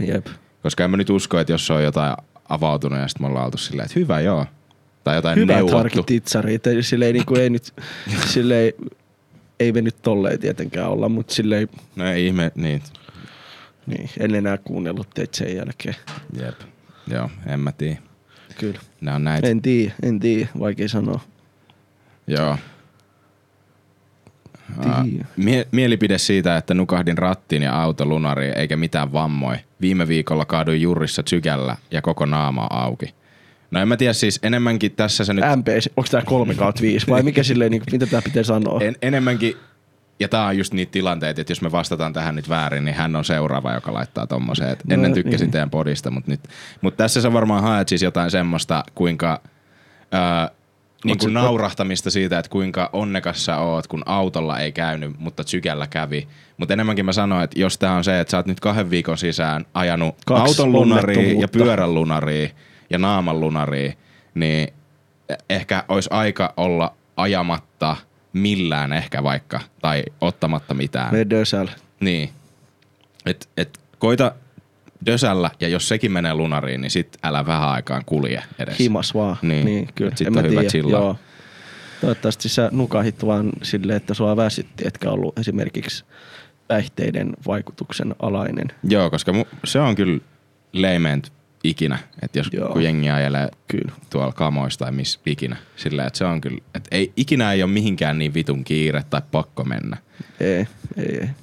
jep. Koska en mä nyt usko, että jos se on jotain avautunut ja sitten me ollaan oltu silleen, että hyvä joo. Tai jotain hyvät neuvottu. Hyvät harkititsarit. Silleen niin kuin ei nyt, silleen, ei me nyt tolleen tietenkään olla, mutta silleen. No ei ihme, niin. En enää kuunnellut teitä sen jälkeen. Jep. Joo, en mä tiedä. Kyllä. Nää on näitä. En tiedä, vaikea sanoa. Joo. Mielipide siitä, että nukahdin rattiin ja autolunariin eikä mitään vammoi. Viime viikolla kaaduin jurrissa sykällä ja koko naama auki. No en mä tiedä, siis enemmänkin tässä se nyt... MP, onks tää 3/5 vai mikä silleen, niin, mitä tää pitää sanoa? Enemmänkin, ja tää on just niitä tilanteita, että jos me vastataan tähän nyt väärin, niin hän on seuraava, joka laittaa tommoseen. No, ennen tykkäsin teidän podista, mutta tässä sä varmaan haet siis jotain semmoista, kuinka... Niinku naurahtamista siitä, että kuinka onnekas sä oot, kun autolla ei käynyt, mutta sykällä kävi. Mutta enemmänkin mä sanoin, että jos tää on se, että sä oot nyt 2 viikon sisään ajanut auton lunariin ja pyörän lunariin ja naaman lunariin, niin ehkä olisi aika olla ajamatta millään ehkä vaikka, tai ottamatta mitään. Me dösällä. Niin. Et koita dösällä, ja jos sekin menee lunariin, niin sit älä vähän aikaan kulje edes. Himas vaan. Niin kyllä. Sit en on hyvä chillaa. Toivottavasti sä nukahit vaan silleen, että sua väsytti, etkä ollut esimerkiksi päihteiden vaikutuksen alainen. Joo, koska se on kyllä leiment ikinä, että jos kun jengi ajelee kyllä tuolla kamoista tai missä ikinä. Silleen, että se on kyllä, että ikinä ei ole mihinkään niin vitun kiire tai pakko mennä. Ei.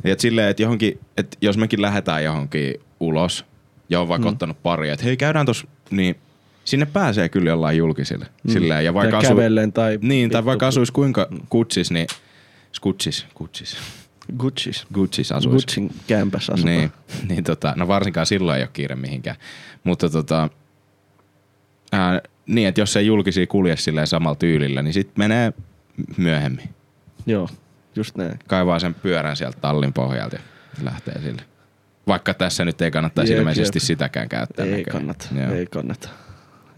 Ja silleen, että johonkin, että jos mekin lähdetään johonkin ulos ja on vaikka ottanut pari, että hei käydään tossa, niin sinne pääsee kyllä jollain julkisille. Silleen, ja vaikka kävellen tai... Niin, tai vaikka asuisi kuinka kutsis, niin... Gutsis asuisi. Gutsin kämpässä asutaan. Niin no varsinkaan silloin ei ole kiire mihinkään. Mutta niin, että jos ei julkisia kulje silleen samalla tyylillä, niin sit menee myöhemmin. Joo, just näin. Kaivaa sen pyörän sieltä tallin pohjalta ja lähtee sille. Vaikka tässä nyt ei kannattaisi ilmeisesti sitäkään käyttää.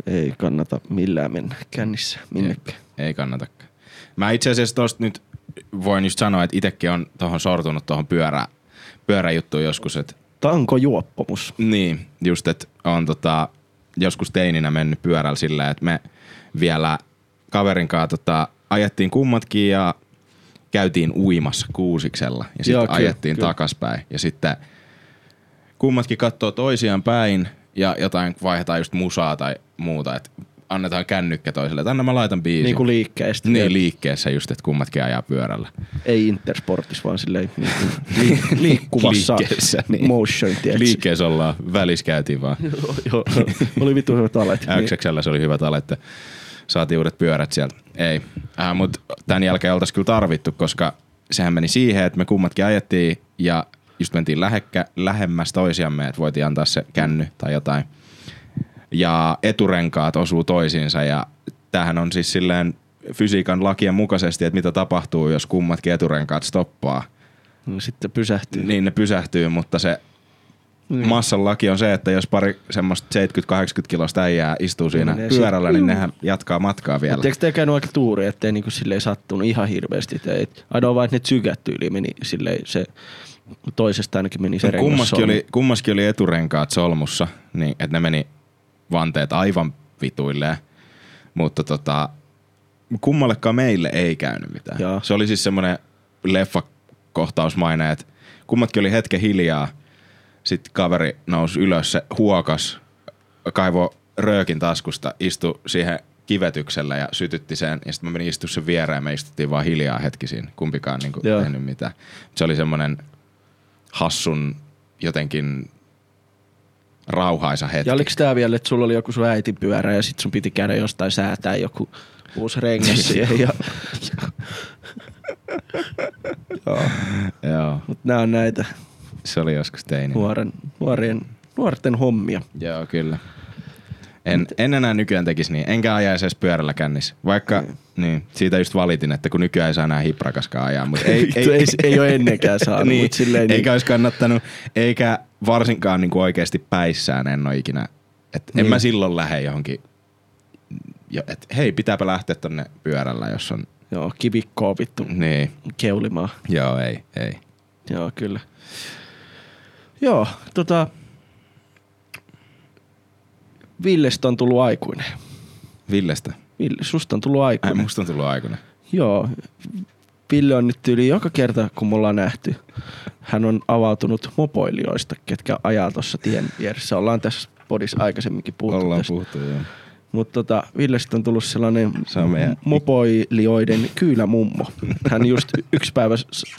Ei kannata millään mennä kännissä minnekään. Ei kannatakaan. Mä itse asiassa tosta nyt voin just sanoa, että itekin on tohon sortunut tohon pyöräjuttuun joskus. Et... Tankojuoppumus. Niin, just että on joskus teininä mennyt pyörällä sillä, että me vielä kaverin kanssa ajettiin kummatkin ja käytiin uimassa Kuusiksella ja sitten ajettiin takaspäin. Ja sitten kummatkin katsoo toisiaan päin ja jotain vaihdetaan just musaa tai muuta, että annetaan kännykkä toiselle, että anna mä laitan biisin. Niin kuin liikkeestä. Niin liikkeessä just, että kummatkin ajaa pyörällä. Ei Intersportissa, vaan silleen liikkuvassa niin. Motion. Tietysti. Liikkeessä ollaan, välissä käytiin vaan. Joo, oli vittu hyvä talet. XXL se oli hyvä talet, että saatiin uudet pyörät sieltä. Ei, mutta tämän jälkeen oltaisiin kyllä tarvittu, koska sehän meni siihen, että me kummatkin ajettiin ja just mentiin lähemmäs toisiamme, että voitiin antaa se känny tai jotain. Ja eturenkaat osuu toisiinsa ja tämähän on siis silleen fysiikan lakien mukaisesti, että mitä tapahtuu, jos kummatkin eturenkaat stoppaa. No sitten pysähtyy. Niin ne pysähtyy, mutta se massan laki on se, että jos pari semmoista 70-80 kilosta äijää istuu siinä pyörällä, niin nehän jatkaa matkaa vielä. Etteikö te käynyt aika tuuri, ettei niinku silleen sattunut ihan hirveästi? Ainoa vaan, että ne tsykät yli meni silleen se... Toisesta ainakin meni se rengas solmu. Kummaskin oli eturenkaat solmussa, niin että ne meni vanteet aivan vituilleen, mutta kummallekaan meille ei käynyt mitään. Joo. Se oli siis semmoinen leffakohtausmainen, että kummatkin oli hetken hiljaa, sitten kaveri nousi ylös, se huokas, kaivoi röökin taskusta, istui siihen kivetyksellä ja sytytti sen, ja sitten mä menin istumaan sen viereen, me istuttiin vaan hiljaa hetki siinä, kumpikaan niinku tehnyt mitään. Se oli semmoinen hassun jotenkin rauhaisa hetki. Ja oliko tää vielä, että sulla oli joku sun äitin pyörä ja sit sun piti käydä jostain säätää joku uusi rengas siihen. Joo. Mut nää on näitä. Se oli joskus teini. Nuorten hommia. Joo, kyllä. En enää nykyään tekisi niin, enkä ajaisi edes pyörällä kännissä. Vaikka niin, siitä just valitin, että kun nykyään ei saa enää hiprakaskaan ajaa. Mutta ei ole ennenkään saanut. Niin, silleen, eikä olisi kannattanut, eikä varsinkaan niinku oikeasti päissään en ole ikinä. Et niin. En mä silloin lähde johonkin, että hei pitääpä lähteä tonne pyörällä, jos on... Joo, kivikkoa vittu niin. Keulimaa. Joo, ei. Joo, kyllä. Joo, Villestä on tullut aikuinen. Villestä? Susta on tullut aikuinen. Musta on tullut aikuinen. Joo. Ville on nyt yli joka kerta, kun me ollaan nähty. Hän on avautunut mopoilijoista, ketkä ajaa tuossa tien vieressä. Ollaan tässä podissa aikaisemminkin puhuttu. Ollaan puhuttu, joo. Mutta Villestä on tullut sellainen mopoilijoiden kyylämummo. Hän just yksi päivä,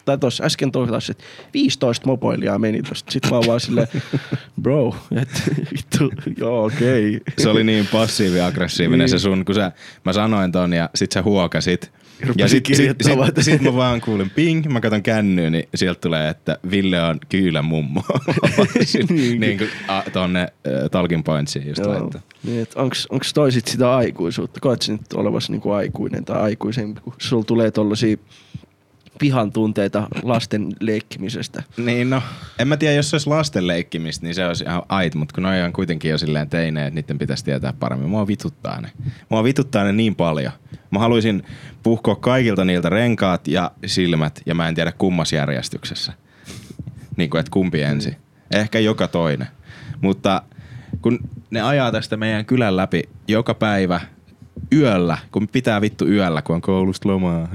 tai tuossa äsken toivottavasti, että 15 mopoilijaa meni tuosta. Sitten mä oon vaan silleen, bro, että vittu, joo okei. Se oli niin passiivi-aggressiivinen niin. Se sun, kun mä sanoin ton ja sit sä huokasit. Rupesin ja sit mä vaan kuulin ping, mä katon kännyyn, niin sieltä tulee, että Ville on kyylämummo. Niin kuin tonne Talking Pointsiin just laittaa. Niin, onks toi sit sitä aikuisuutta? Koet sä nyt olevasi niinku aikuinen tai aikuisempi, kun sulla tulee tollasia pihan tunteita lasten leikkimisestä? Niin no, en mä tiedä, jos se olisi lasten leikkimistä, niin se olisi ihan ait, mutta kun noi on kuitenkin jo silleen teineen, että niiden pitäisi tietää paremmin. Mua vituttaa ne niin paljon. Mä haluaisin puhkoa kaikilta niiltä renkaat ja silmät, ja mä en tiedä kummas järjestyksessä. Niin kuin, että kumpi ensin. Ehkä joka toinen. Mutta kun ne ajaa tästä meidän kylän läpi joka päivä yöllä, kun pitää vittu yöllä, kun on koulusta lomaa,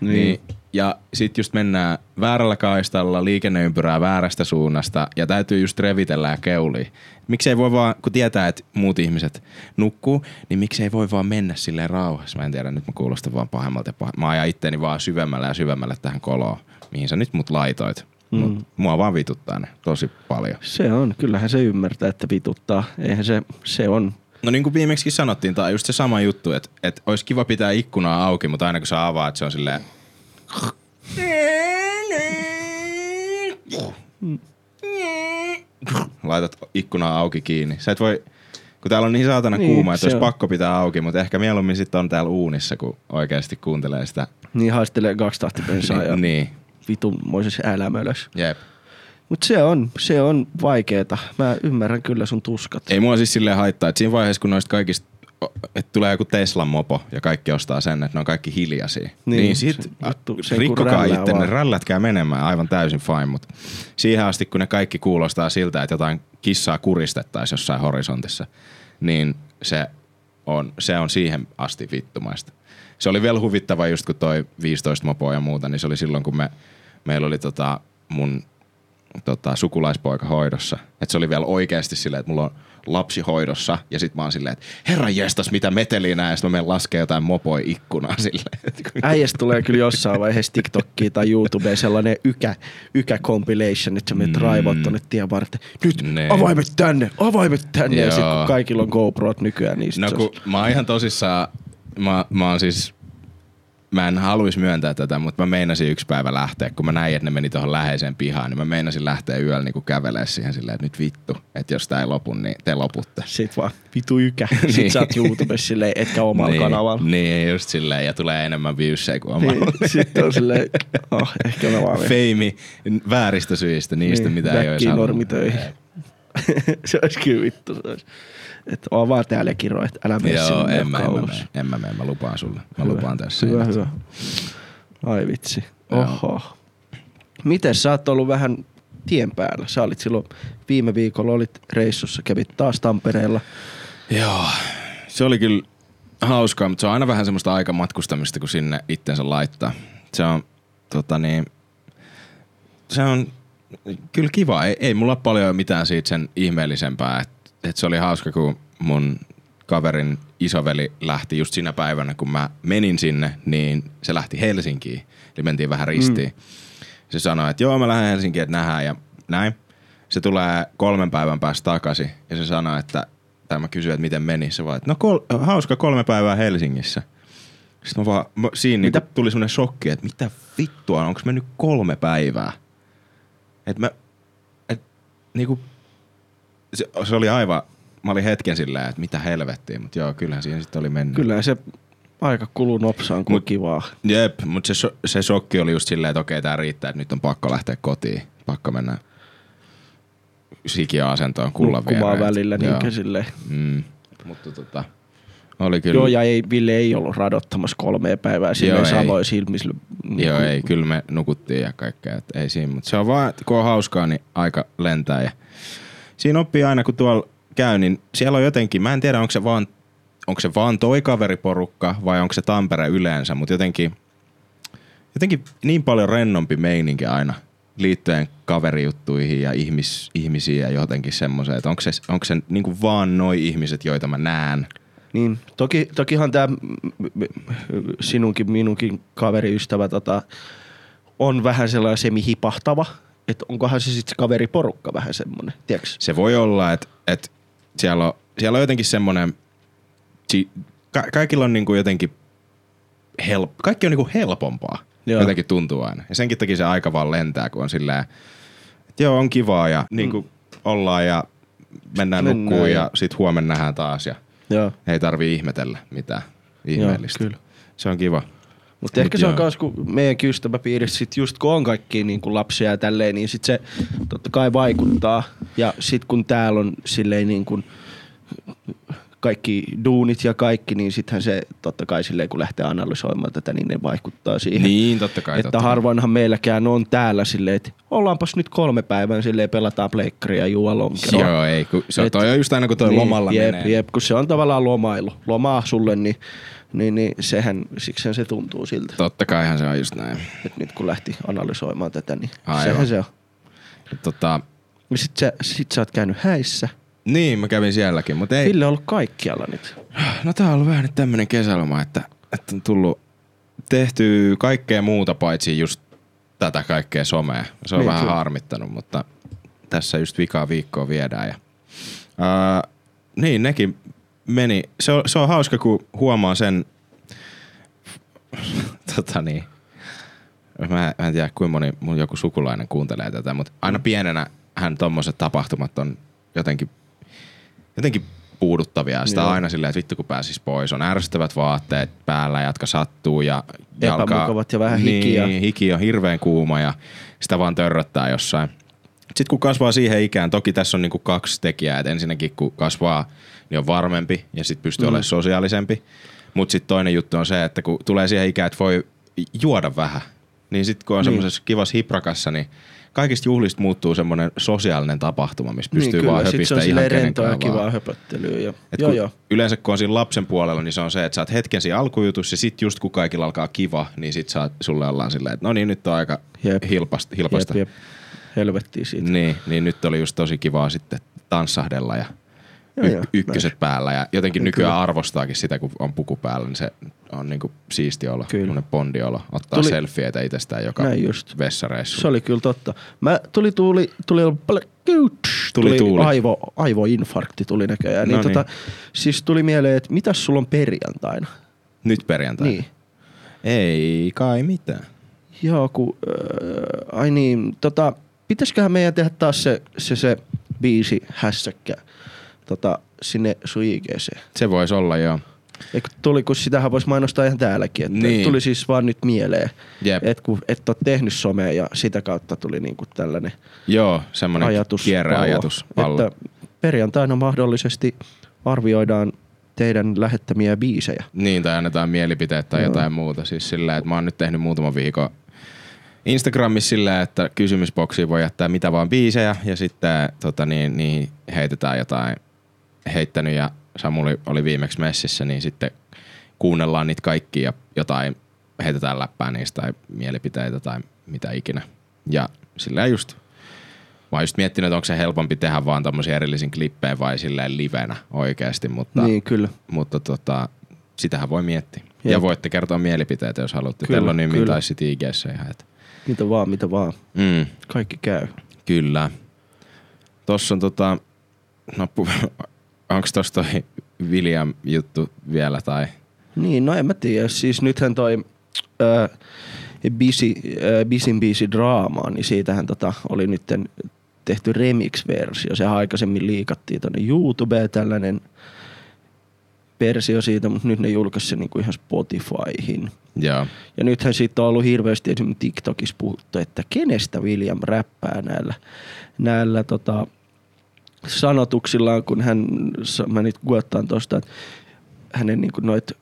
niin ja sit just mennään väärällä kaistalla, liikenneympyrää väärästä suunnasta ja täytyy just revitellä ja keulia. Miksei voi vaan, kun tietää, että muut ihmiset nukkuu, niin miksei voi vaan mennä silleen rauhassa. Mä en tiedä, nyt mä kuulostan vaan pahemmalta. Mä ajan itteeni vaan syvemmälle ja syvemmälle tähän koloon, mihin sä nyt mut laitoit. Mut mua vaan vituttaa ne tosi paljon. Se on, kyllähän se ymmärtää, että vituttaa. Eihän se on. No niin kuin viimeksikin sanottiin, tää on just se sama juttu, että olisi kiva pitää ikkunaa auki, mutta aina kun sä avaat, se on silleen... Laitat ikkunaa auki kiinni. Sä et voi, kun täällä on niin saatana kuuma, että olisi pakko pitää auki, mutta ehkä mieluummin sitten on täällä uunissa, kun oikeasti kuuntelee sitä. Niin haistelee 2 tahtipensaa ja niin. Vitunmoisessa älämölössä. Jep. Mut se on vaikeeta. Mä ymmärrän kyllä sun tuskat. Ei mua siis silleen haittaa, että siinä vaiheessa kun noista kaikista että tulee joku Teslan mopo ja kaikki ostaa sen, että ne on kaikki hiljaisia. Niin sit rikkokaa itse, ne rällätkää menemään aivan täysin fine, mutta siihen asti kun ne kaikki kuulostaa siltä, että jotain kissaa kuristettaisiin jossain horisontissa, niin se on, se on siihen asti vittumaista. Se oli vielä huvittava just kun toi 15 mopoa ja muuta, niin se oli silloin kun meillä oli mun sukulaispoika hoidossa. Et se oli vielä oikeasti silleen, että mulla on lapsi hoidossa ja sit mä oon silleen, että herranjestas mitä meteliä nää ja sit mä menen laskee jotain mopoi ikkunaa silleen. Äijästä tulee kyllä jossain vaiheessa TikTokkiin tai YouTubeen sellainen ykä-compilation, että sä menet raivoa tonne tien varten. Nyt avaimet tänne Joo. Ja sit kun kaikilla on GoProt nykyään, niin sit mä oon ihan tosissaan, mä oon siis... Mä en haluis myöntää tätä, mutta mä meinasin yksi päivä lähteä, kun mä näin, että ne meni tohon läheiseen pihaan, niin mä meinasin lähteä yöllä niinku kävelee siihen silleen, että nyt vittu, että jos tää ei lopu, niin te loputte. Sit vaan vitu ykä, sit niin. Sä oot YouTubessa silleen, etkä omalla kanavalla. Niin, just silleen, ja tulee enemmän viussejä kuin omalla. Niin, sit on silleen, ehkä mä vaan... Feimi vääristä syistä, niistä niin, mitä ei ois halunnut. Normitöihin. Se ois kyllä vittu, se ois. Että oon vaan täällä kiro, että älä mene sinne koulussa. En mä mene, mä lupaan sulle. Mä lupaan tässä. Hyvä. Ai vitsi. Oho. Miten sä oot ollut vähän tien päällä? Sä olit silloin viime viikolla, olit reissussa, kävit taas Tampereella. Joo, se oli kyllä hauskaa, mutta se on aina vähän semmoista aikamatkustamista, kun sinne itsensä laittaa. Se on kyllä kiva. Ei mulla ole paljon mitään siitä sen ihmeellisempää, et se oli hauska, kun mun kaverin isoveli lähti just sinä päivänä, kun mä menin sinne, niin se lähti Helsinkiin. Eli mentiin vähän ristiin. Se sanoi, että joo, mä lähden Helsinkiin, että nähdään ja näin. Se tulee 3 päivän päästä takaisin ja se sanoi, että mä kysyin, että miten meni. Se vaan, että no hauska 3 päivää Helsingissä. Sitten mä siinä niin tuli semmonen shokki, että mitä vittua, onko mennyt 3 päivää? Se oli aivan, mä olin hetken silleen, että mitä helvettiä, mutta joo, kyllähän siihen sitten oli mennyt. Kyllähän se aika kulu nopsaan, kun kivaa. Jep, mutta se shokki oli just silleen, että okei, tää riittää, että nyt on pakko lähteä kotiin, pakko mennä sikiöasentoon kullan viereen. Nukkumaan välillä, niinkä silleen. Mutta oli kyllä. Joo, ja Ville ei ollut radottamassa 3 päivää silleen samoissa ilmissä. Joo, ei, kyllä me nukuttiin ja kaikkea, että ei siinä, mutta se on vaan, kun on hauskaa, niin aika lentää ja... Siinä oppii aina, kun tuolla käy, niin siellä on jotenkin, mä en tiedä, onko se vaan toi kaveriporukka vai onko se Tampere yleensä, mutta jotenkin niin paljon rennompi meininki aina liittyen kaverijuttuihin ja ihmisiin ja jotenkin semmoiseen, että onko se niin kuin vaan noi ihmiset, joita mä näen. Niin, tokihan tää sinunkin, minunkin kaveriystävä on vähän sellainen semihipahtava. Että onkohan se sitten se kaveriporukka vähän semmonen, tiiäks? Se voi olla, että siellä on jotenkin semmonen, kaikilla on niinku jotenkin, kaikki on niinku helpompaa, jotenkin tuntuu aina. Ja senkin takia se aika vaan lentää, kun on silleen, että joo on kivaa ja niinku ollaan ja mennään nukkuun ja sit huomenna nähdään taas ja ei tarvii ihmetellä mitään ihmeellistä. Joo, se on kiva. Mutta ehkä se on myös, kun meidän ystäväpiirissä sit just kun on kaikki niinku lapsia ja tälleen, niin sit se totta kai vaikuttaa. Ja sit kun täällä on silleen niinku kaikki duunit ja kaikki, niin sittenhän se totta kai silleen, kun lähtee analysoimaan tätä, niin ne vaikuttaa siihen. Niin, totta kai. Että harvoinhan meilläkään on täällä silleen, että ollaanpas nyt 3 päivän silleen, pelataan pleikkaria ja juo lonkeroa. Joo, ei. Se on toi just aina, kun toi niin, lomalla menee. Jep, kun se on tavallaan lomailu. Lomaa sulle, niin siksihän se tuntuu siltä. Totta kaihan se on just näin. Et nyt kun lähti analysoimaan tätä, niin aivan. Sehän se on. Ja sit sä oot käynyt häissä. Niin, mä kävin sielläkin, mutta ei. Ville on ollut kaikkialla nyt. No tää on ollut vähän nyt tämmönen kesäloma, että on tullut tehty kaikkea muuta paitsi just tätä kaikkea somea. Se on vähän harmittanut, mutta tässä just vikaa viikkoa viedään. Ja, niin, nekin meni. Se on hauska, kun huomaa sen, mä en tiedä kuinka moni mun joku sukulainen kuuntelee tätä, mutta aina pienenä hän tommoset tapahtumat on jotenkin puuduttavia. Sitä aina silleen, että vittu kun pääsis pois. On ärsyttävät vaatteet päällä, jotka sattuu ja jalka... Epämukavat ja vähän hikiä. Niin, hiki on hirveän kuuma ja sitä vaan törröttää jossain. Sitten kun kasvaa siihen ikään, toki tässä on niinku 2 tekijää. Et ensinnäkin kun kasvaa, niin on varmempi ja sitten pystyy olemaan sosiaalisempi. Mutta sitten toinen juttu on se, että kun tulee siihen ikään, että voi juoda vähän. Niin sitten kun on semmoisessa kivassa hiprakassa, niin kaikista juhlista muuttuu semmoinen sosiaalinen tapahtuma, missä pystyy niin, vaan höpistämään ihan kenen kanssa. Niin kyllä, sit se on kivaa höpöttelyä. Ja... Joo. Yleensä kun on siinä lapsen puolella, niin se on se, että sä oot hetken siinä alkujutussa ja sit just kun kaikilla alkaa kiva, niin sit sulle ollaan silleen, että no niin nyt on aika hilpasta. Helvettiä siitä. Niin nyt oli just tosi kivaa sitten tanssahdella ja ykköset päällä ja jotenkin nykyään arvostaakin sitä, kun on puku päällä, niin se on niinku siisti olo, semmoinen bondiolo, ottaa selfieitä itsestään joka vessareissu. Se oli kyllä totta. Mä tuli aivoinfarkti tuli näköjään. No niin. Siis tuli mieleen, että mitäs sulla on perjantaina? Nyt perjantaina? Niin. Ei kai mitään. Joo, kun, pitäisköhän meidän tehdä taas se biisi hässäkkä sinne sun IG:seen. Se voisi olla, joo. Eikö tuli, kun sitähän voisi mainostaa ihan täälläkin, että tuli siis vaan nyt mieleen, että kun et ole tehnyt somea ja sitä kautta tuli niinku tällainen kierreajatus. Että perjantaina mahdollisesti arvioidaan teidän lähettämiä biisejä. Niin, tai annetaan mielipiteet tai jotain muuta. Siis sillä, että mä oon nyt tehnyt muutaman viikon Instagramissa sillä, että kysymysboksiin voi jättää mitä vaan biisejä ja sitten heitetään jotain heittänyt ja Samuli oli viimeksi messissä, niin sitten kuunnellaan niitä kaikkia ja jotain heitetään läppää niistä tai mielipiteitä tai mitä ikinä. Ja sillä just. Mä oon just miettinyt, että onko se helpompi tehdä vaan tommosia erillisiin klippejä vai silleen livenä oikeesti, mutta, niin, kyllä. Mutta sitähän voi miettiä. Jep. Ja voitte kertoa mielipiteitä, jos haluatte. Teillä on nimi tai sit IG:ssä ihan. Että. Mitä vaan. Mm. Kaikki käy. Kyllä. Tossa on onks tossa toi William juttu vielä tai? Niin, no en mä tiedä. Siis nythän toi... Bis in Bis -draamaa, niin siitähän oli nyt tehty remix-versio. Sehän aikaisemmin liikattiin tuonne YouTubeen tällainen versio siitä, mutta nyt ne julkaisi sen niinku ihan Spotifyhin. Ja nythän siitä on ollut hirveästi esimerkiksi TikTokissa puhuttu, että kenestä William räppää näillä sanotuksillaan, kun mä nyt kuottaan tuosta, että hänen niinku noit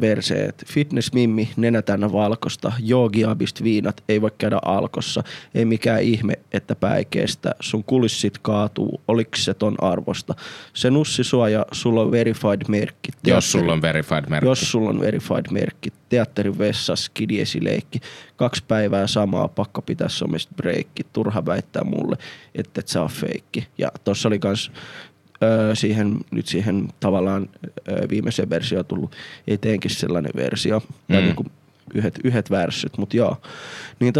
versejä, että fitness mimmi, nenä täynnä valkosta, joogiabist viinat, ei voi käydä alkossa, ei mikään ihme, että päikeestä, sun kulissit kaatuu, oliks se ton arvosta. Se nussi sua ja sulla on verified merkki. Jos sulla on verified merkki. Teatterin vessas, kidiesileikki, 2 päivää samaa, pakko pitää somesta breikki, turha väittää mulle, että et sä oo feikki. Ja tossa oli kans... Siihen tavallaan viimeiseen versioon tullut eteenkin sellainen versio, tai niinku yhdet värssyt, mut joo. Niin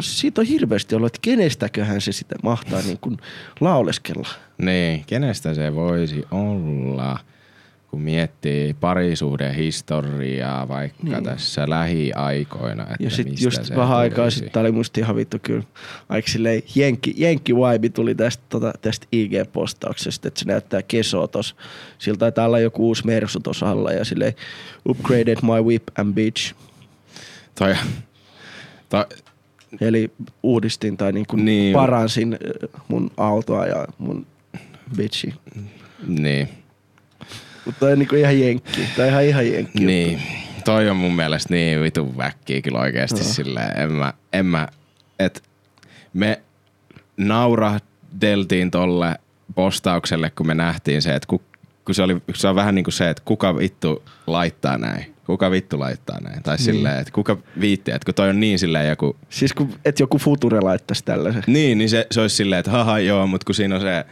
siitä on hirveästi ollut, että kenestäköhän se sitä mahtaa niinku lauleskella. Niin, kenestä se voisi olla, kun miettii parisuuden historiaa vaikka tässä lähiaikoina. Että ja sit just vähän aikaa sitten, tää oli musta ihan vittu kyllä, aika silleen jenkki-vibe tuli tästä IG-postauksesta, että se näyttää kesoa tossa. Sillä taitaa olla joku uusi mersu tossa alla ja silleen upgraded my whip and bitch. Eli uudistin tai niin paransin mun autoa ja mun bitchi. Niin. Mutta toi on niinku ihan jenkki. Toi ihan jenkki. Niin. Toi on mun mielestä niin vitun väkkiä kyllä oikeesti silleen. Me naurahdeltiin tolle postaukselle, kun me nähtiin se, että se on vähän niinku se, että kuka vittu laittaa näin. Tai silleen, että kuka viitti, että kun toi on niin silleen joku... Siis että joku future laittaisi tällaisen. Niin se olisi silleen, että haha joo, mut kun siinä on se...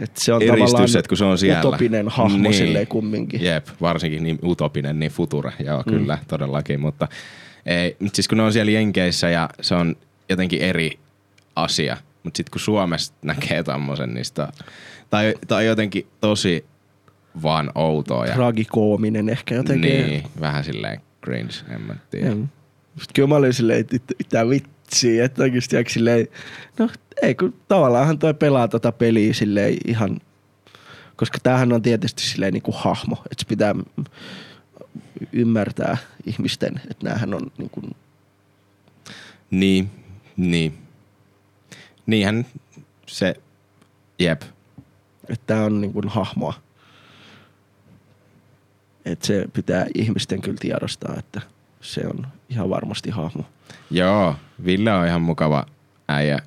Että se on eristys, että kun se on siellä. Utopinen hahmo niin, silleen kumminkin. Jep, varsinkin niin utopinen, niin future. Joo, kyllä, todellakin. Mutta ei, siis kun ne on siellä Jenkeissä ja se on jotenkin eri asia. Mutta sitten kun Suomessa näkee tommosen, niin sitä... Tai jotenkin tosi vaan outoa. Tragikoominen ehkä jotenkin. Niin, vähän silleen cringe, en mä tiedä. Kyllä mä olin silleen, että mitä vitsiä, että oikeesti jääkö silleen... No, ei, kun tavallaanhan toi pelaa tota peliä silleen ihan, koska tämähän on tietysti silleen niinku hahmo, että se pitää ymmärtää ihmisten, että näähän on niinku... Niin. Niinhän se, jep. Että tää on niinku hahmoa. Että se pitää ihmisten kyllä tiedostaa, että se on ihan varmasti hahmo. Joo, Ville on ihan mukava äijä.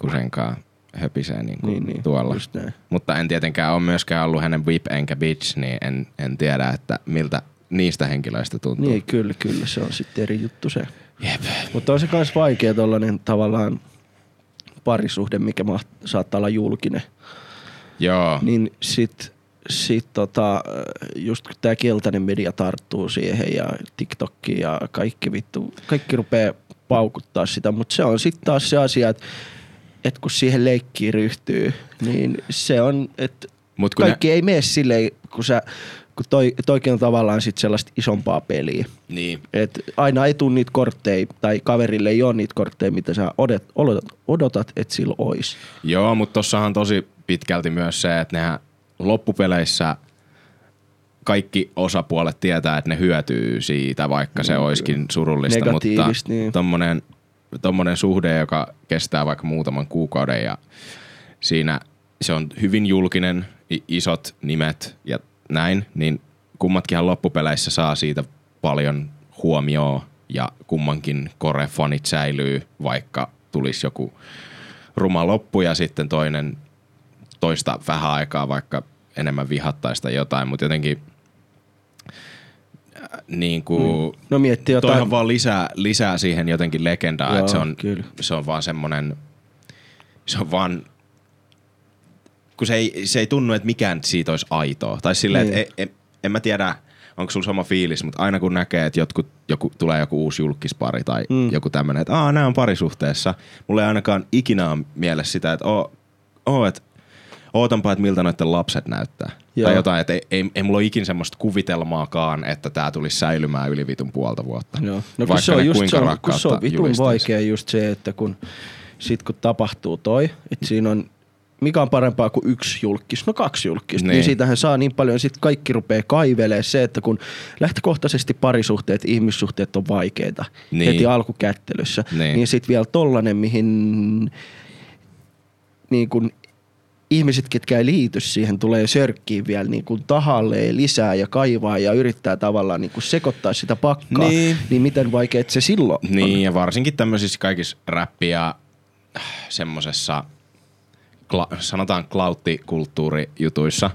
pikkusenkaan höpisee niinku niin, tuolla. Mutta en tietenkään ole myöskään ollut hänen whip enkä bitch, niin en tiedä, että miltä niistä henkilöistä tuntuu. Niin, kyllä. Se on sitten eri juttu se. Jep. Mutta on se myös vaikea tollainen tavallaan parisuhde, mikä saattaa olla julkinen. Joo. Niin sit just kun tää keltainen media tarttuu siihen ja TikTokki ja kaikki rupee paukuttaa sitä, mutta se on sitten taas se asia, että kun siihen leikkiin ryhtyy, niin se on, että kaikki ei mene silleen, kun toikin on tavallaan sit sellaista isompaa peliä. Niin. Et aina ei tule niitä kortteja, tai kaverille ei ole niitä kortteja, mitä sä odotat, että sillä olisi. Joo, mutta tossahan tosi pitkälti myös se, että nehän loppupeleissä kaikki osapuolet tietää, että ne hyötyy siitä, vaikka se olisikin surullista. Mutta niin. Tommonen suhde, joka kestää vaikka muutaman kuukauden ja siinä se on hyvin julkinen, isot nimet ja näin, niin kummatkinhan loppupeleissä saa siitä paljon huomioon ja kummankin korefanit säilyy, vaikka tulisi joku ruma loppu ja sitten toinen toista vähän aikaa vaikka enemmän vihattaista jotain, mutta jotenkin niin kuin, no miettii jotain. Toihan vaan lisää siihen jotenkin legendaa, että se on vaan semmonen, se on vaan, kun se ei tunnu, että mikään siitä olisi aitoa. Tai silleen, että en mä tiedä, onko sulla sama fiilis, mutta aina kun näkee, että tulee joku uusi julkispari tai joku tämmönen, että nää on parisuhteessa. Mulla ei ainakaan ikinä ole mielessä sitä, että että ootanpa, että miltä noiden lapset näyttää. Joo. Tai jotain, että ei mulla ole ikin semmoista kuvitelmaakaan, että tää tulisi säilymään yli vitun puolta vuotta. Joo. No kun se on just se on vitun vaikea just se, että kun tapahtuu toi, että siinä on, mikä on parempaa kuin yksi julkkis, no kaksi julkkista, niin siitähän saa niin paljon, sit kaikki rupeaa kaivelemaan se, että kun lähtökohtaisesti parisuhteet, ihmissuhteet on vaikeita heti alkukättelyssä, niin sit vielä tollanen, mihin niin kun ihmiset, ketkä ei liity siihen, tulee sörkkiin vielä niin kuin tahalleen lisää ja kaivaa ja yrittää tavallaan niin kuin sekoittaa sitä pakkaa, niin miten vaikea se silloin on. Ja varsinkin tämmöisissä kaikissa räppi- ja semmosessa, sanotaan klauttikulttuurijutuissa,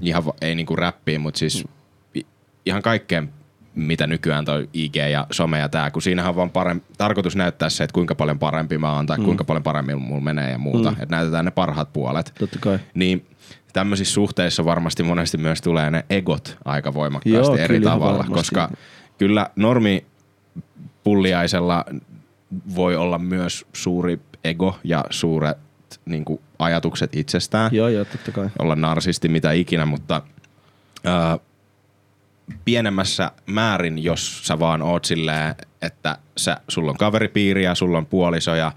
ihan ei niinku räppiin, mutta siis ihan kaikkeen, mitä nykyään toi IG ja some ja tää, kun siinähän on vaan tarkoitus näyttää se, että kuinka paljon parempi mä oon tai kuinka paljon paremmin mulla menee ja muuta. Että näytetään ne parhaat puolet. Totta kai. Niin tämmöisissä suhteissa varmasti monesti myös tulee ne egot aika voimakkaasti. Joo, eri tavalla. Varmasti. Koska kyllä normipulliaisella voi olla myös suuri ego ja suuret niinku ajatukset itsestään. Joo, totta kai. Olla narsisti mitä ikinä, mutta pienemmässä määrin, jos sä vaan oot silleen, että sulla on kaveripiiri ja sulla on puoliso ja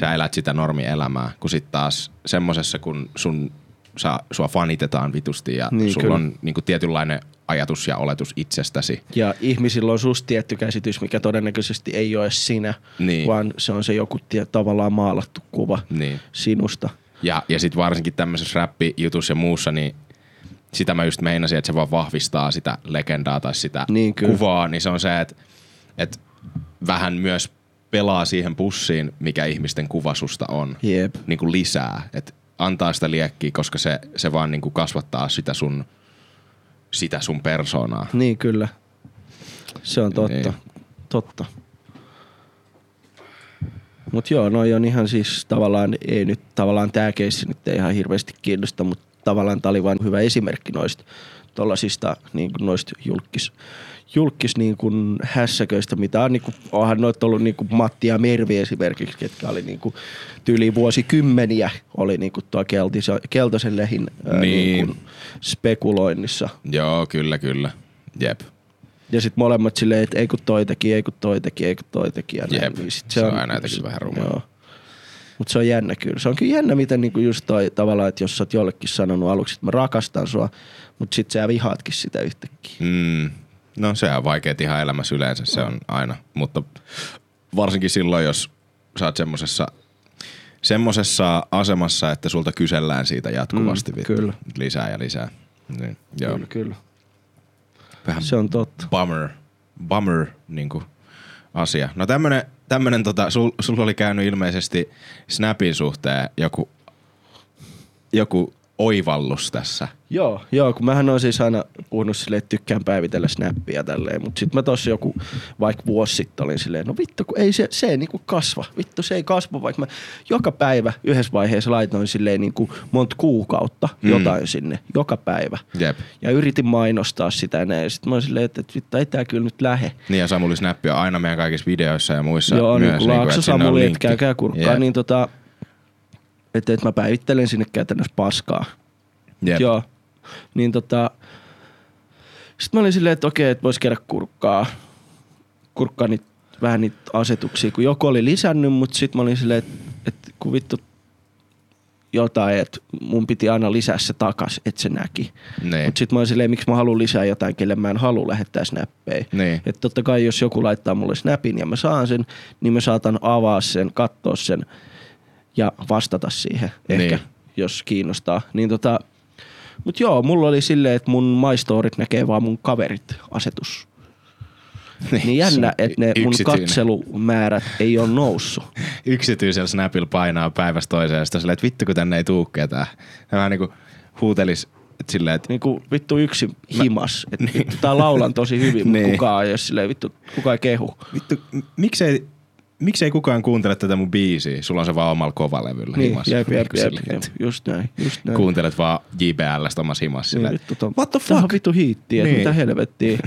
sä elät sitä normielämää, kun sit taas semmosessa, kun sua fanitetaan vitusti ja niin, sulla on niinku tietynlainen ajatus ja oletus itsestäsi. Ja ihmisillä on susta tietty käsitys, mikä todennäköisesti ei ole sinä, vaan se on se joku tavallaan maalattu kuva sinusta. Ja sit varsinkin tämmöisessä räppijutussa ja muussa, niin sitä mä just meinasin, että se vaan vahvistaa sitä legendaa tai sitä kuvaa, niin se on se, että vähän myös pelaa siihen pussiin, mikä ihmisten kuva susta on. Yep. Niin kuin lisää, että antaa sitä liekkiä, koska se vaan niin kuin kasvattaa sitä sun persoonaa. Niin kyllä, se on totta. Niin. Totta. Mut joo, noi on ihan siis tavallaan, ei nyt tavallaan tää keissi nyt ei ihan hirveästi kiinnosta, mutta tavallaan tää oli vain hyvä esimerkki noista tollasista niin noista julkkis niin kuin hässäköistä, mitä on, niin kuin, onhan noita ollut niin kuin Matti ja Mervi esimerkiksi, ketkä oli niin kuin tyyliin vuosikymmeniä oli niin kuin tuo keltaisen lehin niin kuin spekuloinnissa. Joo, kyllä. Jep. Ja sit molemmat silleen, että ei kun toi teki. Jep, niin se on aina jotenkin vähän rumaa. Mutta se on jännä kyllä. Se on kyllä jännä, miten niinku just toi tavallaan, että jos sä oot jollekin sanonut aluksi, että mä rakastan sua, mutta sit sä vihaatkin sitä yhtäkkiä. No se on vaikeet ihan elämässä yleensä, se on aina. Mutta varsinkin silloin, jos sä oot semmosessa asemassa, että sulta kysellään siitä jatkuvasti lisää. Niin, joo. Kyllä. Vähän se on totta. Bummer niinku asia. No tämmönen tämmönen sulla oli käynyt ilmeisesti Snapin suhteen joku oivallus tässä. Joo, kun mähän oon siis aina puhunut silleen, että tykkään päivitellä Snappia tälleen, mut sit mä tossa joku, vaikka vuosi sitten olin silleen, no vittu, kun ei se ei niinku kasva, vaikka mä joka päivä yhdessä vaiheessa laitoin silleen niinku monta kuukautta jotain sinne, joka päivä. Jep. Ja yritin mainostaa sitä näin, ja sit mä oon silleen, että vittu, ei tää kyllä nyt lähe. Niin, ja Samuli Snappi on aina meidän kaikissa videoissa ja muissa. Joo, myös, niin Laakso Samuli, että käykää kurkkaa, niin että mä päivittelen sinne käytännössä paskaa. Yep. Joo. Niin sitten mä olin silleen, että okei, että vois käydä kurkkaa niitä, vähän niitä asetuksia, kun joku oli lisännyt, mutta sitten mä olin silleen, että kun vittu jotain, että mun piti aina lisää se takas, että se näki. Niin. Mutta sitten mä olin silleen, miksi mä haluan lisää jotain, kelle mä en halua lähettää snappeja. Niin. Että totta kai, jos joku laittaa mulle snapin ja mä saan sen, niin mä saatan avaa sen, katsoa sen ja vastata siihen ehkä, niin, jos kiinnostaa. Niin mut joo, mulla oli silleen, että mun My Storyt näkee vaan mun kaverit -asetus. Niin jännä, että ne mun katselumäärät ei oo noussut. Yksityisellä Snapilla painaa päivästä toiseen, sitä silleen, että vittu kun tänne ei tuu ketään. Vähän niinku huutelis silleen, että niinku vittu yksi himas. Mä... Että vittu tää laulan tosi hyvin, niin, mut kukaan ei oo silleen, vittu kukaan ei kehu. Vittu, miksei kukaan kuuntele tätä mun biisiä? Sulla on se vaan omalla kovalevyllä niin, himassa. Jep, just näin. Kuuntelet vaan JBL:stä omassa himassa. Niin, what the fuck? Tämä on vitu hiitti, niin, mitä helvettiä.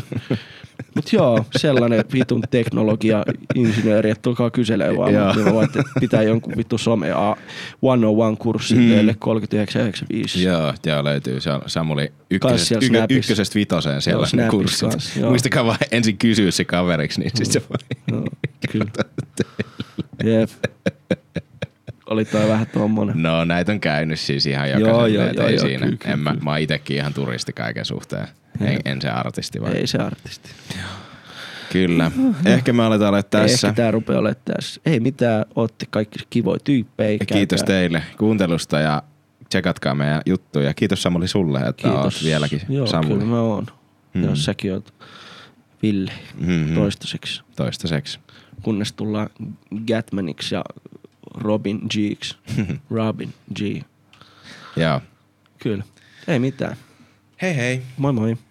Mut joo, sellainen vitun teknologia-insinööri, että tulkaa kyselee vaan. Mutta pitää jonkun vitu some 101-kurssin teille 3995. Joo, löytyy. Se on Samuli ykkösestä vitoseen siellä kurssit. Muistakaa vaan ensin kysyä se kaveriksi, niin sit se voi... Kyllä. Jep. Oli toi vähän tommonen. No näitä on käynyt siis ihan jokaiselle, ei siinä. Kyllä. Mä oon itekin ihan turisti kaiken suhteen. En se artisti vai? Ei se artisti. Kyllä. Ehkä me aletaan olla tässä. Ehkä tää rupeaa olemaan tässä. Ei mitään, ootte kaikki kivoja tyyppejä. Kiitos teille kuuntelusta ja tsekatkaa meidän juttuja. Kiitos Samuli sulle, että oot vieläkin Samuli. Joo, kyllä mä oon. Jos säkin oot Ville toistaiseksi. Kunnes tullaan Gatmaniksi ja Robin G. Joo. Kyllä. Ei mitään. Hei hei. Moi moi.